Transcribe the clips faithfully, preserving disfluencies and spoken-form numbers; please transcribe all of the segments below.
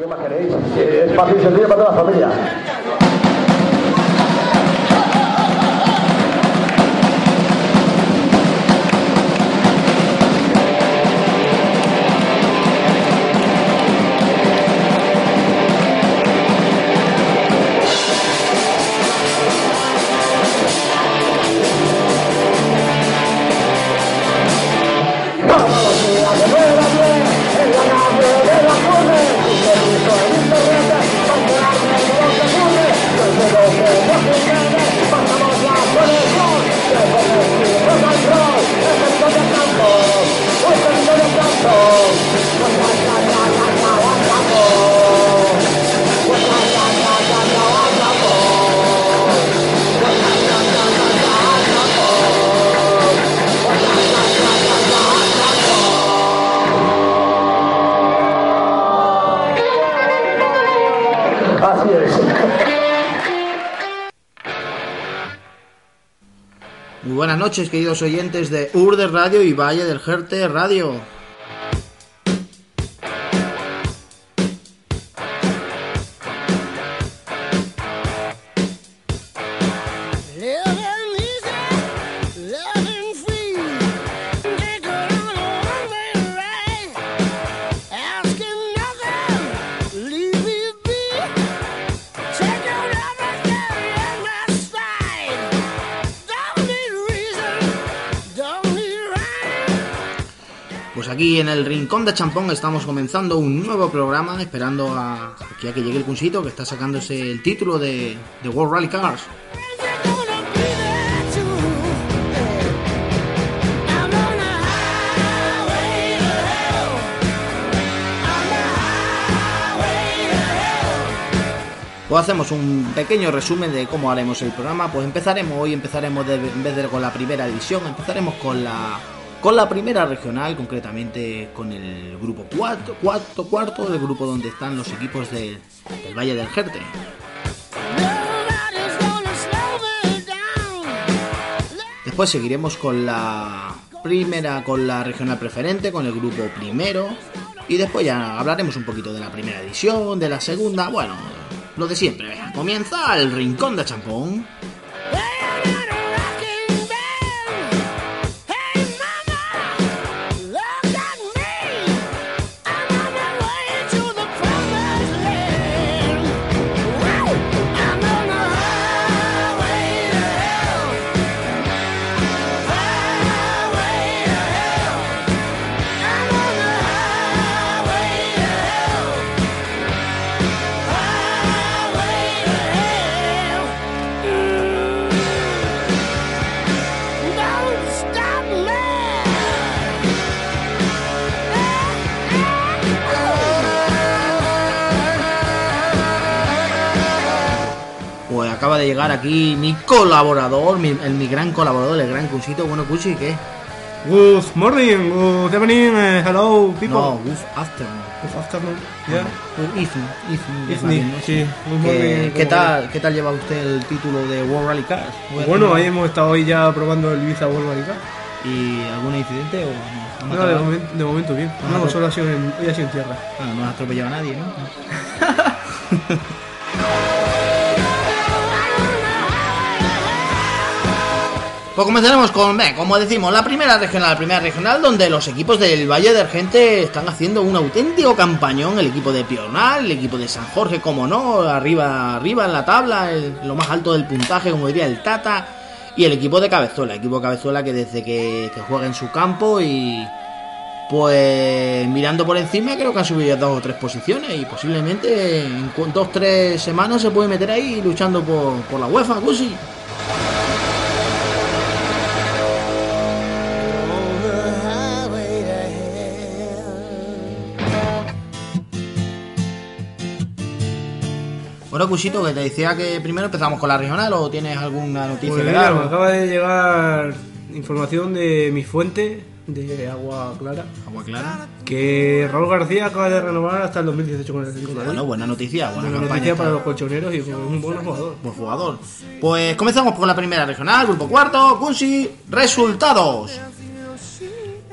¿Qué más queréis? Es fácil y sencillo para toda la familia. Buenas noches, queridos oyentes de Hurdes Radio y Valle del Jerte Radio. Aquí en el Rincón de Champón estamos comenzando un nuevo programa, esperando a, aquí a que llegue el Cunsito, que está sacándose el título de, de World Rally Cars. Pues hacemos un pequeño resumen de cómo haremos el programa. Pues empezaremos, hoy empezaremos de, en vez de con la primera división, empezaremos con la... Con la primera regional, concretamente con el grupo cuarto, cuarto, cuarto del grupo donde están los equipos de, del Valle del Jerte. Después seguiremos con la primera, con la regional preferente, con el grupo primero. Y después ya hablaremos un poquito de la primera división, de la segunda, bueno, lo de siempre. Venga, comienza el Rincón de Champón. Acaba de llegar aquí mi colaborador, mi, el, mi gran colaborador, el gran Cuchito. Bueno, Cuchi, ¿qué? Good morning, good evening, uh, hello, people. No, good afternoon. Good afternoon, yeah. Good evening, evening. evening ¿no? sí. Good morning, ¿Qué, ¿qué, tal, ¿Qué tal lleva usted el título de World Rally Cars? Bueno, bueno, ahí hemos estado hoy ya probando el Ibiza World Rally Cars. ¿Y algún incidente o no? No, de momento, de momento bien. No, no solo ha sido en, hoy ha sido en tierra. Ah, no ha atropellado a nadie, ¿no? Pues comenzaremos con, eh, como decimos, la primera regional, la primera regional donde los equipos del Valle del Jerte están haciendo un auténtico campañón. El equipo de Piornal, el equipo de San Jorge, como no, arriba arriba en la tabla, el, lo más alto del puntaje, como diría el Tata, y el equipo de Cabezuela, el equipo de Cabezuela que desde que, que juega en su campo y pues mirando por encima creo que han subido dos o tres posiciones y posiblemente en dos o tres semanas se puede meter ahí luchando por, por la UEFA, Cusi. Bueno, Cusito, que te decía que primero empezamos con la regional, ¿o tienes alguna noticia? Pues mira, me acaba de llegar información de mi fuente de Agua Clara. Agua Clara. Que Raúl García acaba de renovar hasta el dos mil dieciocho con el Atlético de Madrid. Bueno, buena noticia, buena, buena campaña. Noticia está. Para los colchoneros y pues, un buen jugador. Buen jugador. Pues comenzamos con la primera regional, grupo cuarto, Cusi, resultados.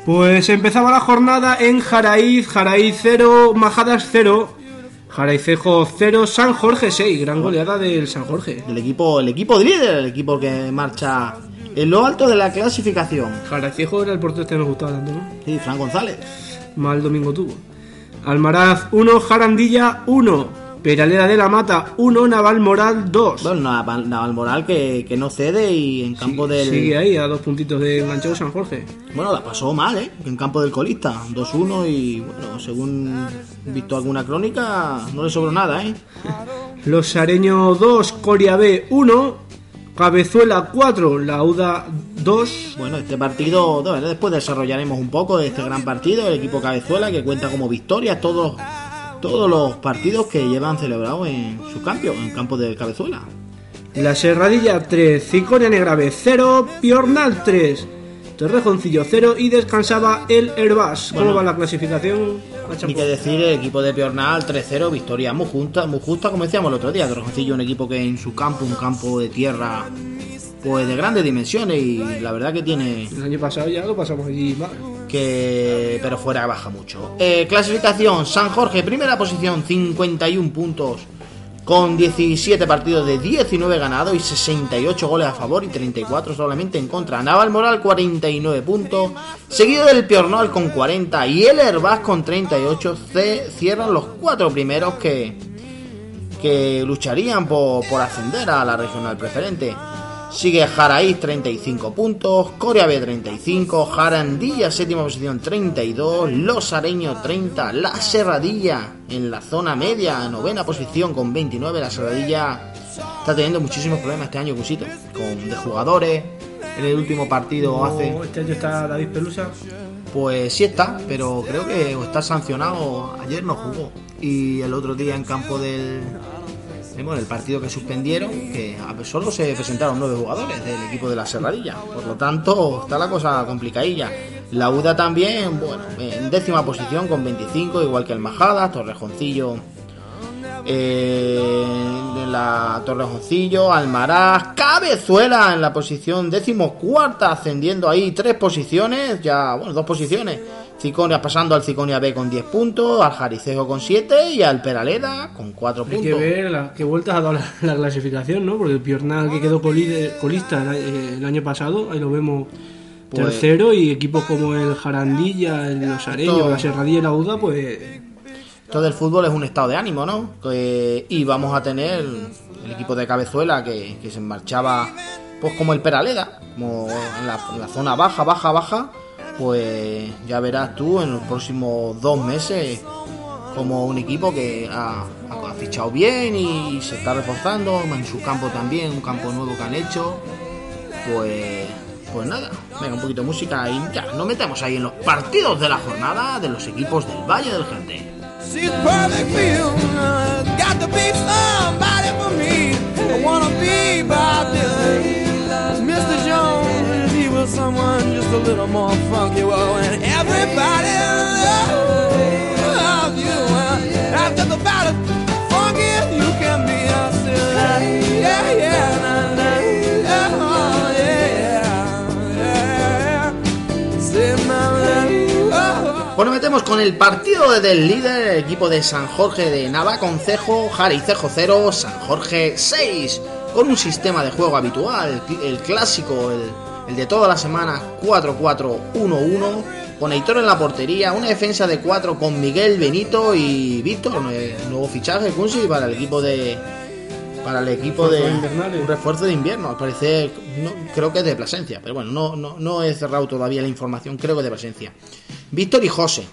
Pues empezaba la jornada en Jaraíz, Jaraíz cero, Majadas cero. Jaraicejo cero, San Jorge seis. Gran goleada del San Jorge. El equipo, el equipo de líder, el equipo que marcha en lo alto de la clasificación. Jaraicejo era el portero que me gustaba tanto, ¿no? Sí, Fran González. Mal domingo tuvo. Almaraz uno, Jarandilla uno, Peraleda de la Mata uno, Navalmoral dos. Bueno, Navalmoral que, que no cede y en campo sí, del... Sigue ahí a dos puntitos de enganchado San Jorge. Bueno, la pasó mal, ¿eh? En campo del colista, dos uno y, bueno, según visto alguna crónica, no le sobró nada, ¿eh? Los Sareños dos, Coria B uno, Cabezuela cuatro, Lauda dos. Bueno, este partido, bueno, después desarrollaremos un poco este gran partido, el equipo Cabezuela que cuenta como victorias todos... todos los partidos que llevan celebrado en su campo, en campo de Cabezuela. La Serradilla tres, Ciconia Negra B cero, Piornal tres, Torrejoncillo cero y descansaba el Hervás. Bueno, ¿cómo va la clasificación? Ni que decir, el equipo de Piornal tres cero, victoria muy justa, muy justa, como decíamos el otro día. Torrejoncillo, un equipo que en su campo, un campo de tierra pues de grandes dimensiones, y la verdad que tiene... El año pasado ya lo pasamos allí mal. Que... pero fuera baja mucho. Eh, clasificación, San Jorge, primera posición, cincuenta y uno puntos, con diecisiete partidos de diecinueve ganados y sesenta y ocho goles a favor y treinta y cuatro solamente en contra. Navalmoral, cuarenta y nueve puntos, seguido del Piornal con cuarenta y el Hervás con treinta y ocho. C cierran los cuatro primeros que, que lucharían por, por ascender a la regional preferente. Sigue Jaraíz, treinta y cinco puntos, Coria B, treinta y cinco, Jarandilla, séptima posición, treinta y dos, Los Areños, treinta, La Serradilla, en la zona media, novena posición, con veintinueve, La Serradilla está teniendo muchísimos problemas este año, Cusito, con de jugadores, en el último partido no, hace... ¿Este año está David Pelusa? Pues sí está, pero creo que está sancionado, ayer no jugó, y el otro día en campo del... Bueno, el partido que suspendieron, que solo se presentaron nueve jugadores del equipo de La Serradilla, por lo tanto está la cosa complicadilla. La U D A también, bueno, en décima posición con veinticinco, igual que el Majadas, Torrejoncillo, eh, la Torrejoncillo, Almaraz, Cabezuela en la posición decimocuarta, ascendiendo ahí tres posiciones, ya, bueno, dos posiciones. Ciconia, pasando al Ciconia B con diez puntos, al Jaraicejo con siete y al Peraleda con cuatro puntos. Hay que ver la, qué vueltas ha dado la, la clasificación, ¿no? Porque el Piornal, que quedó colide, colista el, el año pasado, ahí lo vemos pues, tercero, y equipos como el Jarandilla, el Los Areños, la Serradilla y la U D A, pues... Todo el fútbol es un estado de ánimo, ¿no? Que, y vamos a tener el equipo de Cabezuela que, que se marchaba pues como el Peraleda, como en la, en la zona baja, baja, baja. Pues ya verás tú en los próximos dos meses como un equipo que ha, ha fichado bien y se está reforzando en su campo también, un campo nuevo que han hecho. Pues pues nada, venga, un poquito de música y ya nos metemos ahí en los partidos de la jornada de los equipos del Valle del Jerte. Someone just a little more funky, well, and everybody loves you. I've got about as funky as you can be. I said, yeah, yeah, yeah, yeah, yeah. Say my. Bueno, metemos con el partido del líder, el equipo de San Jorge de Navaconcejo, Jaraicejo cero, San Jorge seis, con un sistema de juego habitual, el clásico, el... el de todas las semanas, cuatro cuatro uno uno, con Aitor en la portería, una defensa de cuatro con Miguel, Benito y Víctor, nuevo fichaje Kunsi para el equipo de para el equipo de un refuerzo de invierno, al parecer, no, creo que es de Plasencia, pero bueno, no, no, no he cerrado todavía la información, creo que es de Plasencia. Víctor y José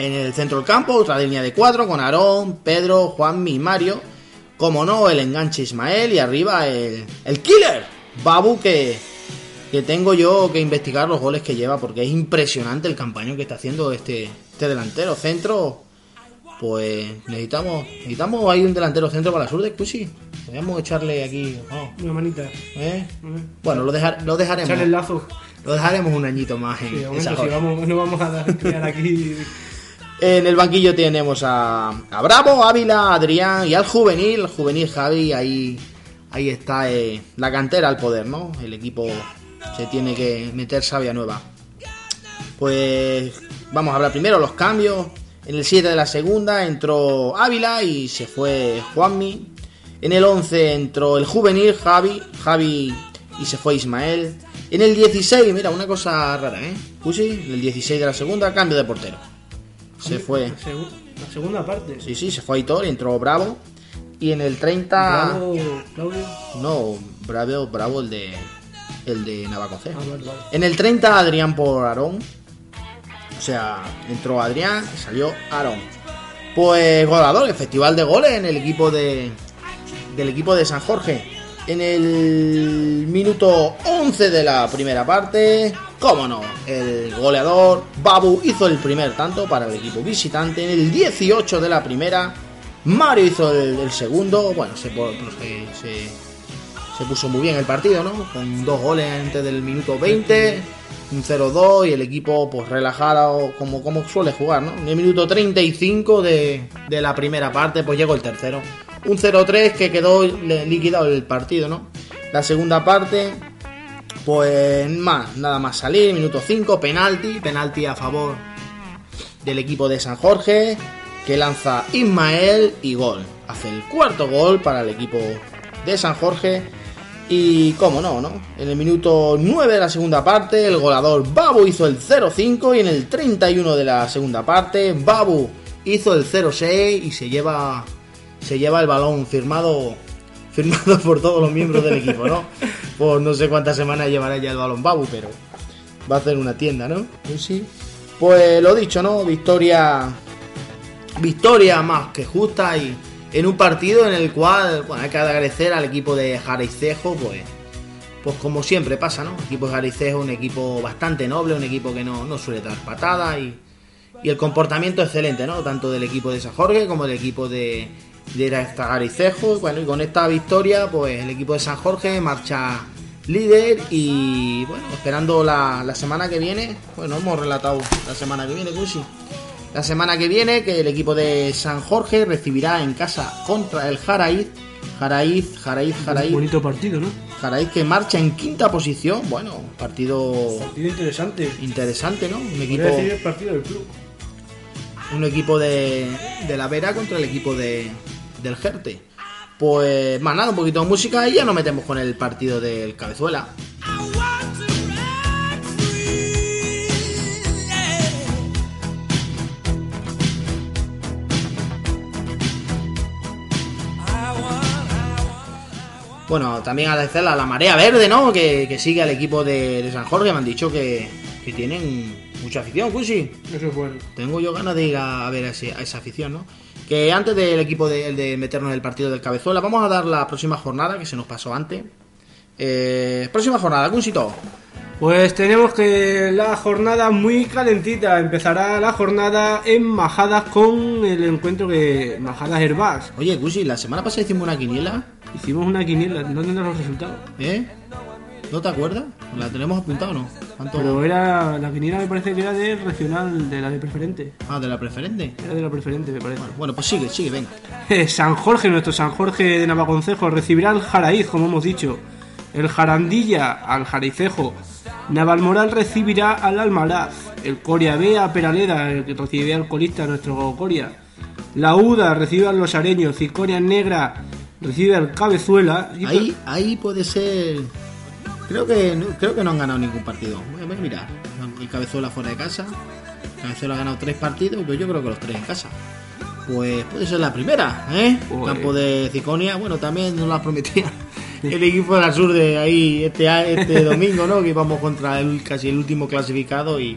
en el centro del campo, otra línea de cuatro con Aarón, Pedro, Juanmi y Mario, como no, el enganche Ismael, y arriba el, el killer Babu, que que tengo yo que investigar los goles que lleva, porque es impresionante el campañón que está haciendo este, este delantero centro. Pues necesitamos necesitamos ahí un delantero centro para la sur de Cusi. Podemos echarle aquí oh. una manita. ¿Eh? Uh-huh. Bueno, lo, dejar, lo dejaremos. Echarle el lazo. Lo dejaremos un añito más en sí, esa hora. Si vamos, no vamos a dar, crear aquí... En el banquillo tenemos a, a Bravo, Ávila, Adrián y al juvenil, el juvenil Javi. Ahí, ahí está eh, la cantera al poder, ¿no? El equipo... se tiene que meter savia nueva. Pues vamos a hablar primero los cambios. En el siete de la segunda entró Ávila y se fue Juanmi. En el once entró el juvenil Javi, Javi y se fue Ismael. En el dieciséis, mira, una cosa rara, ¿eh? Pusi, en el dieciséis de la segunda, cambio de portero. Se fue... La, seg- la segunda parte. Sí, sí, se fue Aitor y entró Bravo. Y en el treinta... ¿Bravo, Claudio? No, Bravo, Bravo, el de... El de Navaconcejo. Ah, vale, vale. En el treinta, Adrián por Aarón. O sea, entró Adrián y salió Aarón. Pues goleador, el festival de goles en el equipo de... Del equipo de San Jorge. En el minuto once de la primera parte, cómo no, el goleador Babu hizo el primer tanto para el equipo visitante. En el dieciocho de la primera, Mario hizo el, el segundo. Bueno, se, se, se, se puso muy bien el partido, ¿no? Con dos goles antes del minuto veinte, un cero dos y el equipo pues relajado como, como suele jugar, ¿no? En el minuto treinta y cinco de, de la primera parte, pues llegó el tercero. Un cero tres que quedó liquidado el partido, ¿no? La segunda parte, pues más, nada más salir, minuto cinco, penalti, penalti a favor del equipo de San Jorge, que lanza Ismael y gol. Hace el cuarto gol para el equipo de San Jorge y, cómo no, ¿no? En el minuto nueve de la segunda parte, el goleador Babu hizo el cero cinco y en el treinta y uno de la segunda parte, Babu hizo el cero seis y se lleva... Se lleva el balón firmado firmado por todos los miembros del equipo, ¿no? Por no sé cuántas semanas llevará ya el balón Babu, pero va a hacer una tienda, ¿no? Pues sí. Pues lo dicho, ¿no? Victoria victoria más que justa y en un partido en el cual, bueno, hay que agradecer al equipo de Jaraicejo, pues pues como siempre pasa, ¿no? El equipo de Jaraicejo es un equipo bastante noble, un equipo que no, no suele dar patadas y, y el comportamiento excelente, ¿no? Tanto del equipo de San Jorge como del equipo de... de Jaraicejo. Bueno, y con esta victoria pues el equipo de San Jorge marcha líder y bueno, esperando la, la semana que viene. Bueno, hemos relatado la semana que viene, Cusi. La semana que viene que el equipo de San Jorge recibirá en casa contra el Jaraíz. Jaraíz, Jaraíz, Jaraíz. Un bonito partido, ¿no? Jaraíz que marcha en quinta posición. Bueno, partido... Partido interesante. Interesante, ¿no? Un equipo... Voy a decir el partido del club. Un equipo de, de la Vera contra el equipo de... del Jerte. Pues más nada, un poquito de música y ya nos metemos con el partido del Cabezuela. Bueno, también agradecer a la Marea Verde, ¿no? Que, que sigue al equipo de, de San Jorge. Me han dicho que, que tienen mucha afición, Cusi. Eso es bueno. Tengo yo ganas de ir a, a ver a, ese, a esa afición, ¿no? Que antes del equipo de, de meternos en el partido del Cabezuela, vamos a dar la próxima jornada, que se nos pasó antes. Eh, próxima jornada, Cunsito. Pues tenemos que la jornada muy calentita. Empezará la jornada en Majadas con el encuentro de Majadas Hervás. Oye, Cusi, la semana pasada hicimos una quiniela. Hicimos una quiniela, no tenemos los resultados. ¿Eh? ¿No te acuerdas? ¿La tenemos apuntada o no? ¿Cuánto? Pero era... La quiniela me parece que era de regional, de la de preferente. Ah, ¿de la preferente? Era de la preferente, me parece. Bueno, bueno pues sigue, sigue, venga. San Jorge, nuestro San Jorge de Navaconcejo, recibirá al Jaraíz, como hemos dicho. El Jarandilla al Jaraicejo. Navalmoral recibirá al Almaraz. El Coria B a Peraleda, el que recibirá al colista, nuestro Coria. La UDA recibe a los Areños. Ciconia Negra recibe al Cabezuela. Ahí, per... ahí puede ser... Creo que creo que no han ganado ningún partido. Voy a mirar. El Cabezuela fuera de casa. El Cabezuela ha ganado tres partidos, pero yo creo que los tres en casa. Pues puede ser la primera, ¿eh? Oye. Campo de Ciconia. Bueno, también nos la prometía el equipo de la Sur de ahí este, este domingo, ¿no? Que íbamos contra el, casi el último clasificado y,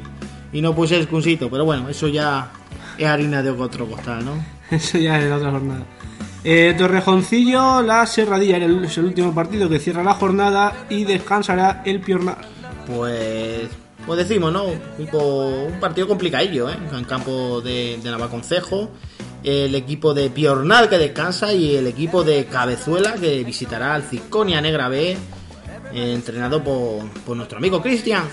y no puse el cuncito. Pero bueno, eso ya es harina de otro costal, ¿no? Eso ya es de la otra jornada. Eh, Torrejoncillo, La Serradilla era el, el último partido que cierra la jornada y descansará el Piornal. Pues pues decimos, ¿no? Un, un partido complicadillo, ¿eh? En campo de, de Navaconcejo, el equipo de Piornal que descansa y el equipo de Cabezuela que visitará al Ciconia Negra B, eh, entrenado por, por nuestro amigo Cristian.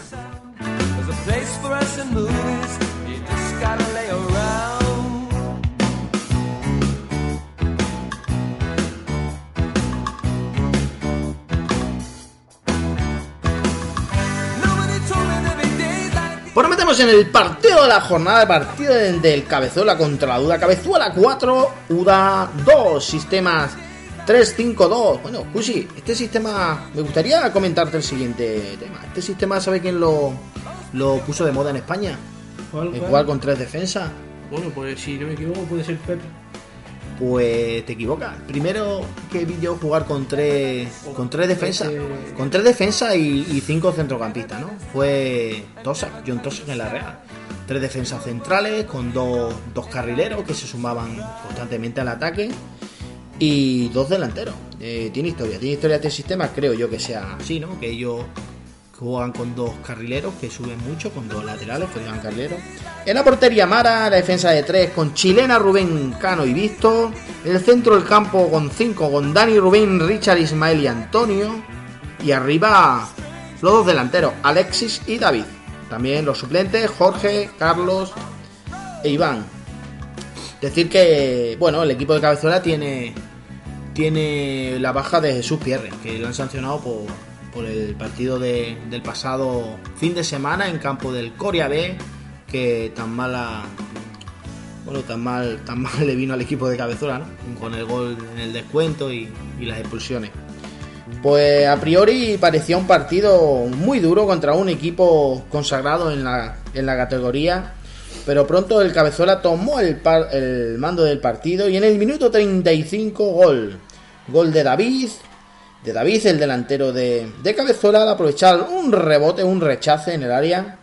Estamos en el partido de la jornada, de partido del Cabezuela contra la Uda. Cabezuela cuatro, Uda dos, sistemas tres cinco dos. Bueno, Cusi, este sistema, me gustaría comentarte el siguiente tema. Este sistema, ¿sabe quién lo, lo puso de moda en España? ¿Cuál, cuál? El jugar con tres defensas. Bueno, pues si no me equivoco puede ser Pep. Pues te equivocas. Primero que vi yo jugar con tres con tres defensas, con tres defensas y, y cinco centrocampistas, ¿no? Fue Tosak, John Tosak en la Real. Tres defensas centrales con dos, dos carrileros que se sumaban constantemente al ataque y dos delanteros. Eh, tiene historia, tiene historia este sistema, creo yo que sea así, ¿no? Que ellos juegan con dos carrileros que suben mucho, con dos laterales que llevan carrileros. En la portería Mara, la defensa de tres con Chilena, Rubén, Cano y Víctor. El centro del campo con cinco, con Dani, Rubén, Richard, Ismael y Antonio. Y arriba los dos delanteros, Alexis y David. También los suplentes, Jorge, Carlos e Iván. Decir que, bueno, el equipo de Cabezuela tiene, tiene la baja de Jesús Pierre, que lo han sancionado por... por el partido de, del pasado fin de semana en campo del Coria B, que tan mala bueno tan mal tan mal le vino al equipo de Cabezuela, ¿no? Con el gol en el descuento y, y las expulsiones. Pues a priori parecía un partido muy duro contra un equipo consagrado en la, en la categoría, pero pronto el Cabezuela tomó el, par, el mando del partido y en el minuto treinta y cinco gol gol de David de David, el delantero de, de Cabezuela, al aprovechar un rebote, un rechace en el área.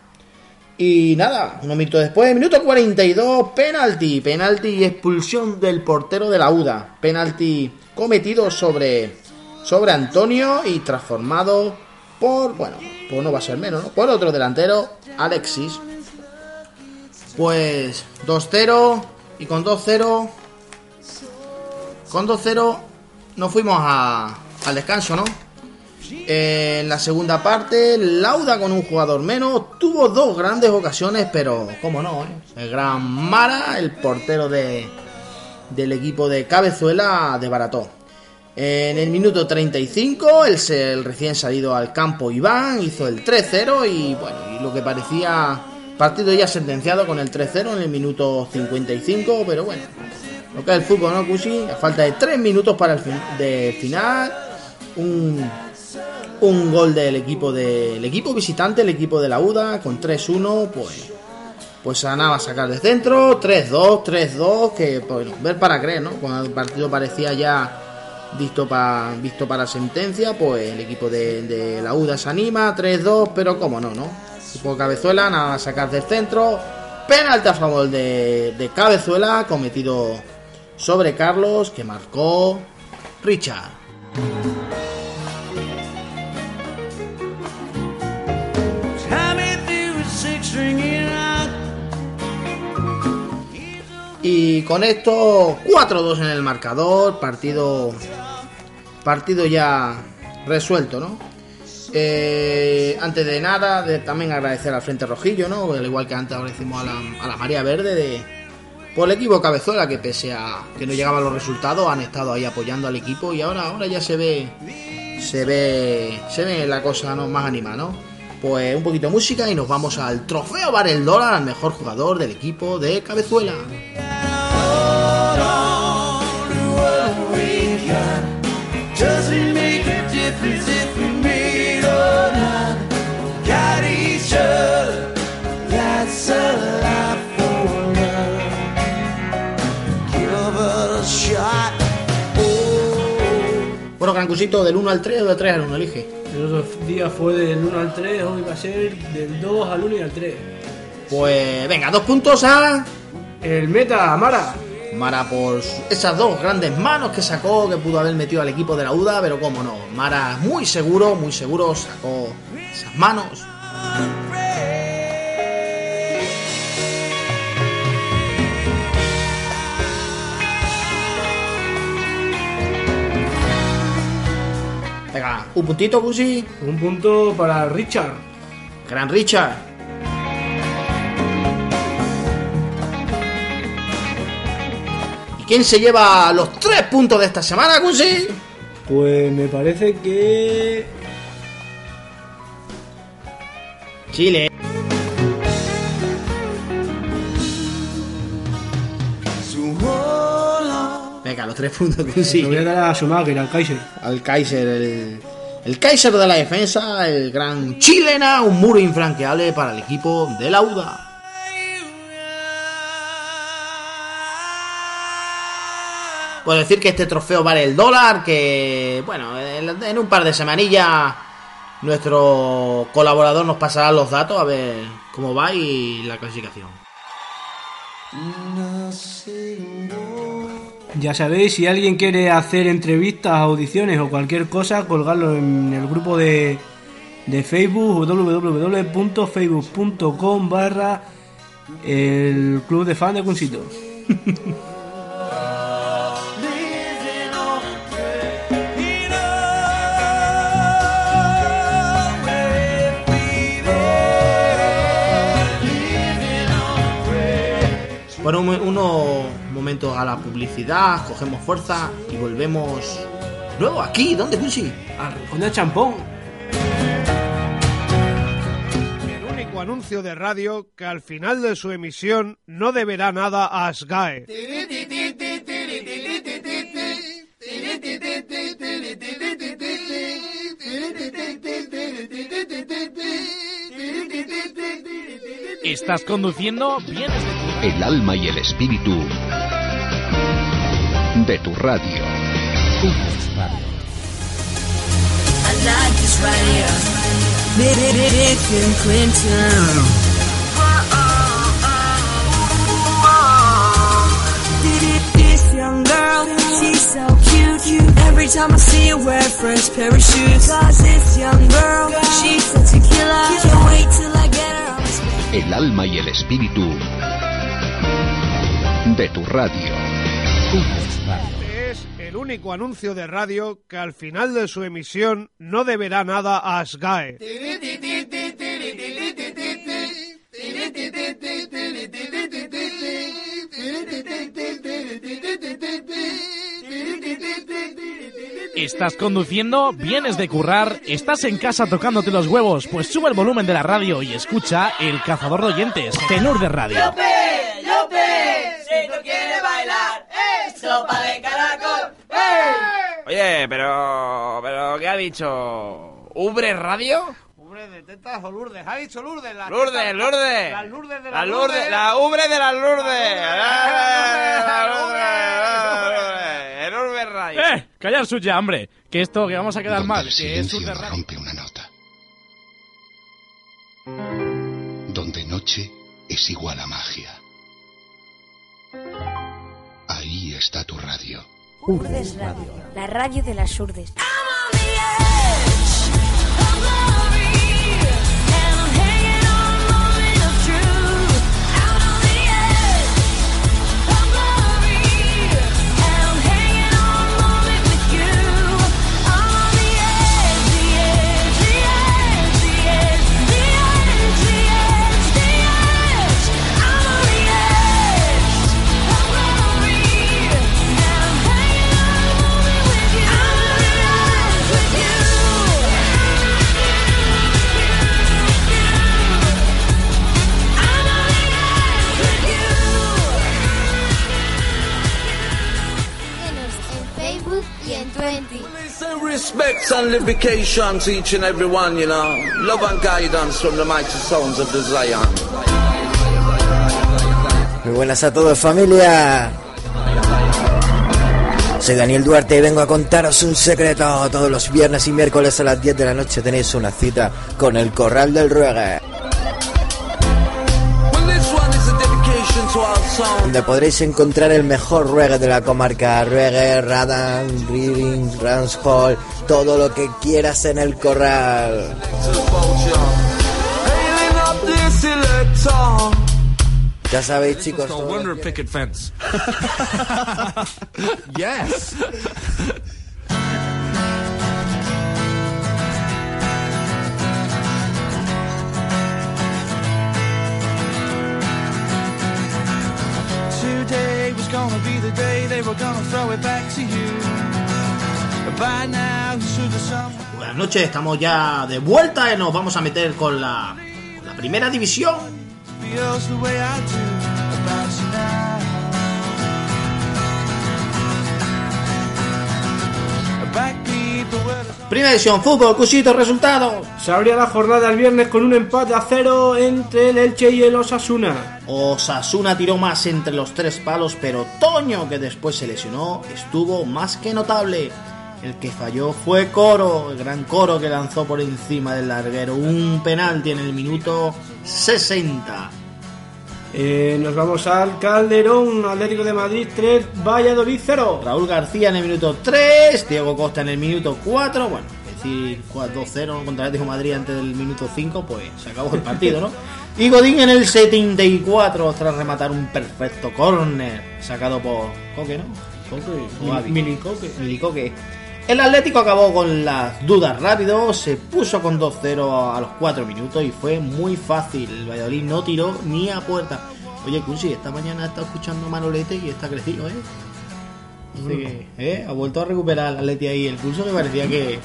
Y nada, unos minutos después, minuto cuarenta y dos, penalti, penalti y expulsión del portero de la U D A. Penalti cometido sobre, sobre Antonio y transformado por, bueno, pues no va a ser menos, ¿no? Por otro delantero, Alexis. Pues dos cero, y con dos cero, con dos cero nos fuimos a... al descanso, ¿no? Eh, en la segunda parte, Lauda con un jugador menos tuvo dos grandes ocasiones, pero cómo no, ¿eh? El gran Mara, el portero de, del equipo de Cabezuela, desbarató. Eh, en el minuto treinta y cinco, el, el recién salido al campo Iván hizo el tres cero y bueno, y lo que parecía partido ya sentenciado con el tres cero en el minuto cincuenta y cinco, pero bueno, lo que es el fútbol, ¿no, Cusi? A falta de tres minutos para el fin, de final. Un, un gol del equipo del de, equipo visitante, el equipo de la U D A, con tres uno, pues pues a nada sacar de centro, tres dos, tres dos, que bueno, ver para creer, ¿no? Cuando el partido parecía ya visto, pa, visto para sentencia, pues el equipo de, de la U D A se anima, tres dos, pero cómo no, ¿no? Por Cabezuela, nada sacar del centro, penalti a favor de, de Cabezuela, cometido sobre Carlos, que marcó Richard. Y con esto cuatro dos en el marcador, partido partido ya resuelto, ¿no? Eh, antes de nada, de, también agradecer al Frente Rojillo, ¿no? Al igual que antes agradecimos a la, a la María Verde de, por el equipo Cabezuela, que pese a que no llegaban los resultados, han estado ahí apoyando al equipo y ahora, ahora ya se ve, se ve, se ve la cosa, ¿no? Más animada, ¿no? Pues un poquito de música y nos vamos al trofeo Bar el Dólar al mejor jugador del equipo de Cabezuela. Does it make a difference if we made or not? Got each other, that's a lot for love. Give it a shot. Oh. Bueno, Crancucito, del uno al tres o del tres al uno, elige. El otro día fue del uno al tres, hoy va a ser del dos al uno y al tres. Pues venga, dos puntos a... el meta, Mara. Mara por esas dos grandes manos que sacó, que pudo haber metido al equipo de la U D A, pero cómo no, Mara muy seguro, muy seguro sacó esas manos. Venga, un puntito, Cusi. Un punto para Richard. Gran Richard. ¿Quién se lleva los tres puntos de esta semana, Cusi? Pues me parece que... Chile. Venga, los tres puntos consigue. Lo voy a dar a Schumacher, al Kaiser. Al Kaiser, el, el Kaiser de la defensa, el gran chilena, un muro infranqueable para el equipo de Lauda. Puedo decir que este trofeo vale el dólar, que, bueno, en un par de semanillas nuestro colaborador nos pasará los datos a ver cómo va y la clasificación. Ya sabéis, si alguien quiere hacer entrevistas, audiciones o cualquier cosa, colgarlo en el grupo de, de Facebook, www.facebook.com barra el club de fan de Cuncito. Bueno, unos momentos a la publicidad, cogemos fuerza y volvemos luego aquí, ¿dónde, Cuchi? Al Rincón del Champón. El único anuncio de radio que al final de su emisión no deberá nada a Asgae. ¿Estás conduciendo? Vienes de... El alma y el espíritu de tu radio. Every time I see her wear French parachutes, cause this young girl, she's a tequila. Can't wait till I get her. El alma y el espíritu de tu radio. Este es el único anuncio de radio que al final de su emisión no deberá nada a Asgae. ¿Estás conduciendo? ¿Vienes de currar? ¿Estás en casa tocándote los huevos? Pues sube el volumen de la radio y escucha El Cazador de Oyentes, tenor de radio. ¡Lope! ¡Lope! Si tú quieres bailar, ¡eh! ¡Sopa de caracol! ¡Eh! Oye, pero... ¿Pero qué ha dicho? ¿Ubre radio? ¿Ubre de tetas o Lourdes? ¿Ha dicho Lourdes? La ¡Lourdes, teta, Lourdes! ¡Las Lourdes de la, la Lourdes, Lourdes! ¡La Ubre de las Lourdes! ¡La Lourdes! ¡La Lourdes! Radio! ¡Eh! ¡Callar suya, hombre! Que esto, que vamos a quedar mal. Que es Lourdes radio. Rompe una nota. Donde noche es igual a magia. Ahí está tu radio. Hurdes Radio, la radio de las Hurdes. Respects and libication to each and every one, you know. Love and guidance from the mighty sounds of the Zion. Muy buenas a todos, familia. Soy Daniel Duarte y vengo a contaros un secreto. Todos los viernes y miércoles a las diez de la noche tenéis una cita con el Corral del Ruegue, donde podréis encontrar el mejor reggae de la comarca. Reggae, Radan, Reading, Rance Hall, todo lo que quieras en el Corral. Ya sabéis, chicos, todo picket fence. Yes. Gonna be the day they were gonna throw it back to you. By now, someone... Buenas noches, estamos ya de vuelta y nos vamos a meter con la, con la primera división. Primera División, fútbol, Cusito, resultados. Se abría la jornada el viernes con un empate a cero entre el Elche y el Osasuna. Osasuna tiró más entre los tres palos, pero Toño, que después se lesionó, estuvo más que notable. El que falló fue Coro, el gran Coro, que lanzó por encima del larguero un penalti en el minuto sesenta. Eh, nos vamos al Calderón, Atlético de Madrid tres, Valladolid cero. Raúl García en el minuto tres, Diego Costa en el minuto cuatro. Bueno, es decir, cuatro cero contra Atlético de Madrid antes del minuto cinco, pues se acabó el partido, ¿no? Y Godín en el setenta y cuatro, tras rematar un perfecto córner sacado por Koke, ¿no? Koke, Mini Koke. Mini Koke. El Atlético acabó con las dudas rápido, se puso con dos cero a los cuatro minutos y fue muy fácil. El Valladolid no tiró ni a puerta. Oye, Cusi, esta mañana está escuchando Manolete y está crecido, ¿eh? Así que, ¿eh? Ha vuelto a recuperar el Atleti ahí el pulso, que parecía que...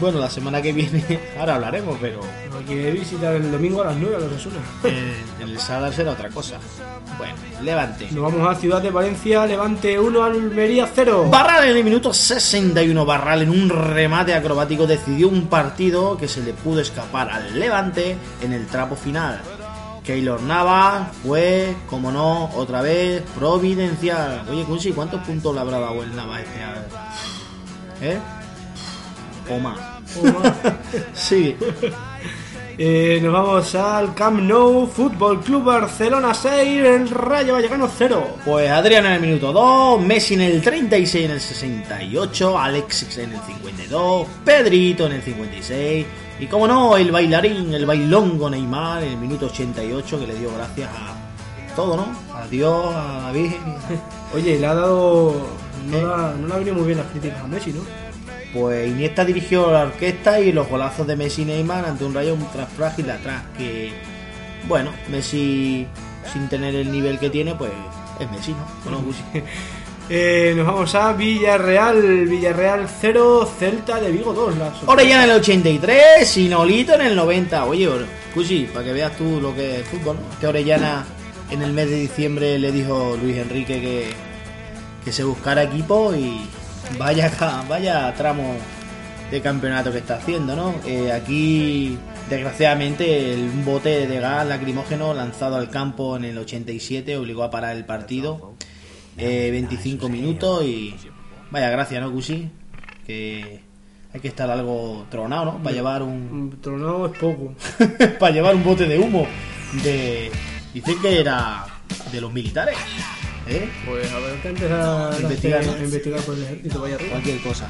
Bueno, la semana que viene, ahora hablaremos, pero... Hay que visitar el domingo a las nueve a los Osasuna. Eh, el sábado será otra cosa. Bueno, Levante. Nos vamos a Ciudad de Valencia, Levante uno, Almería cero. Barral en el minuto sesenta y uno, Barral en un remate acrobático decidió un partido que se le pudo escapar al Levante en el trapo final. Keylor Nava fue, como no, otra vez providencial. Oye, Kunsi, ¿cuántos puntos le habrá dado el Nava este año? ¿Eh? O más. O más. Sí. Eh, nos vamos al Camp Nou, Fútbol Club Barcelona seis, el Rayo Vallecano cero. Pues Adrián en el minuto dos, Messi en el treinta y seis, en el sesenta y ocho, Alexis en el cincuenta y dos, Pedrito en el cincuenta y seis y, como no, el bailarín, el bailongo Neymar en el minuto ochenta y ocho, que le dio gracias a todo, ¿no? A Dios, a la Virgen. Oye, le ha dado... No, la, no le ha venido muy bien las críticas a Messi, ¿no? Pues Iniesta dirigió la orquesta y los golazos de Messi y Neymar ante un Rayo ultra frágil atrás, que, bueno, Messi, sin tener el nivel que tiene, pues es Messi, ¿no? Bueno, eh, nos vamos a Villarreal, Villarreal cero, Celta de Vigo dos. Orellana en el ochenta y tres y Nolito en el noventa. Oye, Cusi, para que veas tú lo que es fútbol, ¿no? Que Orellana en el mes de diciembre le dijo Luis Enrique que, que se buscara equipo y... Vaya, vaya tramo de campeonato que está haciendo, ¿no? Eh, aquí, desgraciadamente, el bote de gas lacrimógeno lanzado al campo en el ochenta y siete obligó a parar el partido. Eh, veinticinco minutos y... Vaya gracia, ¿no, Cusi? Que hay que estar algo tronado, ¿no? Para llevar un... Tronado es poco. Para llevar un bote de humo. De... Dicen que era de los militares. ¿Eh? Pues a ver, que empezar a investigar, hacer, ¿no? Investigar por el ejército, vaya arriba. Cualquier cosa.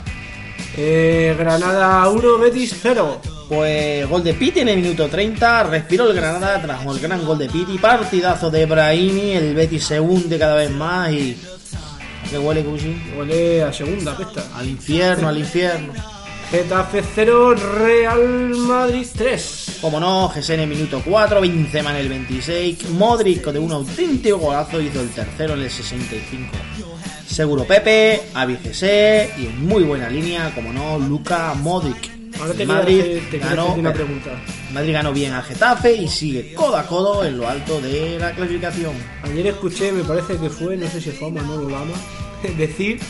Eh, Granada uno, Betis cero. Pues gol de Piti en el minuto treinta. Respiró el Granada tras el gran gol de Piti. Partidazo de Brahimi. El Betis se hunde cada vez más y... ¿A qué huele, Cusi? Huele a segunda, pesta. Al infierno, al infierno. Getafe cero, Real Madrid tres. Como no, Gesen en el minuto cuatro, Benzema en el veintiséis, Modric de un auténtico golazo hizo el tercero en el sesenta y cinco. Seguro Pepe, Avi Gesen y en muy buena línea, como no, Luka Modric. Ahora te Madrid, quiero, te, te ganó, quiero una pregunta. Madrid ganó bien al Getafe y sigue codo a codo en lo alto de la clasificación. Ayer escuché, me parece que fue, no sé si fue o no lo vamos, decir...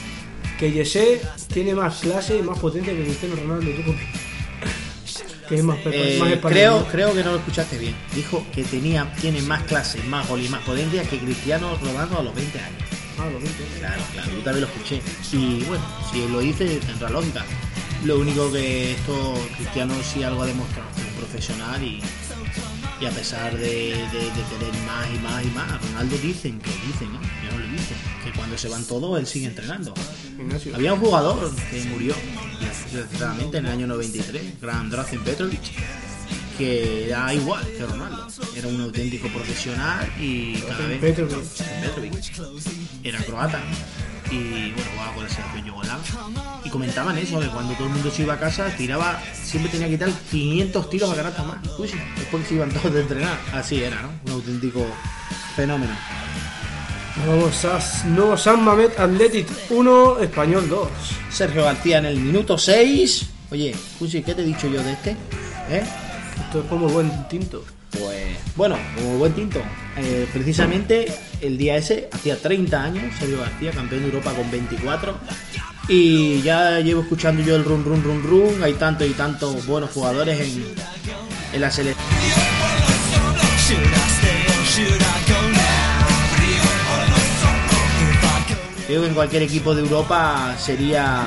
Que Yesé tiene más clase y más potencia que Cristiano Ronaldo. ¿Tú? Que es más, eh, más español, creo, ¿no? Creo que no lo escuchaste bien. Dijo que tenía, tiene más clase, más gol y más potencia que Cristiano Ronaldo a los veinte años. Ah, a los veinte años. Claro, claro, yo también lo escuché. Y bueno, si lo dice, tendrá lógica. Lo único que esto, Cristiano sí algo ha demostrado, que es un profesional y, y a pesar de, de, de querer más y más y más, Ronaldo dicen que dicen, ¿no? Yo no lo dicen, que cuando se van todos él sigue entrenando. Ignacio. Había un jugador que murió, desgraciadamente, en el año noventa y tres, Gran Drazen Petrovic, que era igual que Ronaldo. Era un auténtico profesional y cada vez... Petrovic. Petrovic. Era croata. Y bueno, jugaba con la selección yugoslava. Y comentaban eso, que cuando todo el mundo se iba a casa, tiraba, siempre tenía que tirar quinientos tiros a canasta más. Uy, después se iban todos de entrenar. Así era, ¿no? Un auténtico fenómeno. Vamos a nuevo San Mamet, Athletic uno, Español dos. Sergio García en el minuto seis. Oye, Cusi, ¿qué te he dicho yo de este? ¿Eh? Esto es como buen tinto. Pues, bueno, como buen tinto. Eh, precisamente el día ese, hacía treinta años, Sergio García, campeón de Europa con veinticuatro. Y ya llevo escuchando yo el run, run, run, run. Hay tantos y tantos buenos jugadores en, en la selección. Creo que en cualquier equipo de Europa sería,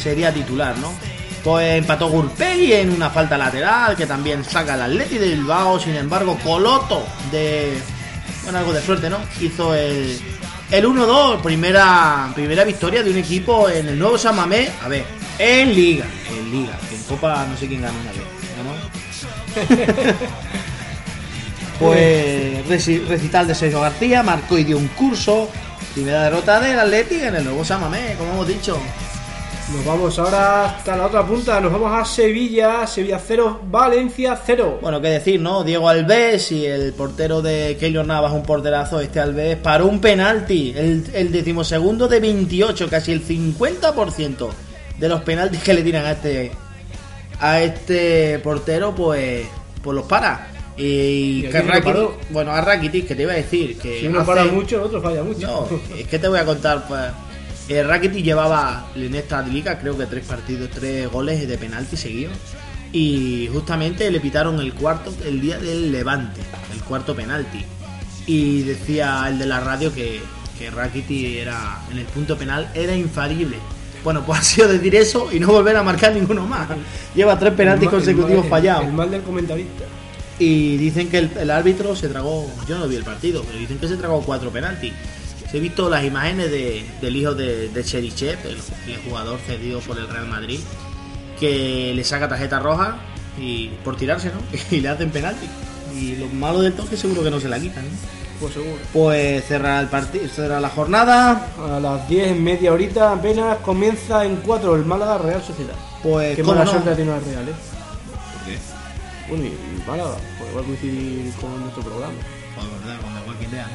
sería titular, ¿no? Pues empató Gurpegui en una falta lateral, que también saca el Atleti de Bilbao. Sin embargo, Coloto, de bueno, algo de suerte, ¿no? Hizo el... El uno dos, primera primera victoria de un equipo en el nuevo San Mamés. A ver, en Liga, en Liga, en Copa no sé quién ganó una vez, ¿no? Pues recital de Sergio García, marcó y dio un curso. Primera derrota del Athletic en el nuevo San Mamés, como hemos dicho. Nos vamos ahora hasta la otra punta, nos vamos a Sevilla, Sevilla cero, Valencia cero. Bueno, qué decir, ¿no? Diego Alves y el portero de Keylor Navas, un porterazo este Alves, paró un penalti, el, el decimosegundo de veintiocho, casi el cincuenta por ciento de los penaltis que le tiran a este a este portero, pues, pues los para. Y, ¿Y que Rakitic, bueno, a Rakitic, que te iba a decir que si uno hace... para mucho, el otro falla mucho. No, es que te voy a contar, pues... Eh, Rakitic llevaba en esta liga creo que tres partidos, tres goles de penalti seguidos, y justamente le pitaron el cuarto el día del Levante, el cuarto penalti, y decía el de la radio que, que Rakitic era, en el punto penal era infalible. Bueno, pues ha sido decir eso y no volver a marcar ninguno más. Lleva tres penaltis mal, consecutivos el mal, fallados. El mal del comentarista. Y dicen que el, el árbitro se tragó, yo no vi el partido, pero dicen que se tragó cuatro penaltis. He visto las imágenes de, del hijo de, de Cherichev, el, el jugador cedido por el Real Madrid, que le saca tarjeta roja y por tirarse, ¿no? Y le hacen penalti. Y lo malo del toque seguro que no se la quitan, ¿no? Pues seguro. Pues cerrará el partido, cerrará la jornada. A las diez, media horita apenas, comienza en cuatro el Málaga Real Sociedad. Pues qué mala no? suerte tiene el Real, ¿eh? ¿Por qué? Bueno, y, y Málaga, pues igual coincidir con nuestro programa. Pues verdad, con la Walking Dead, ¿eh?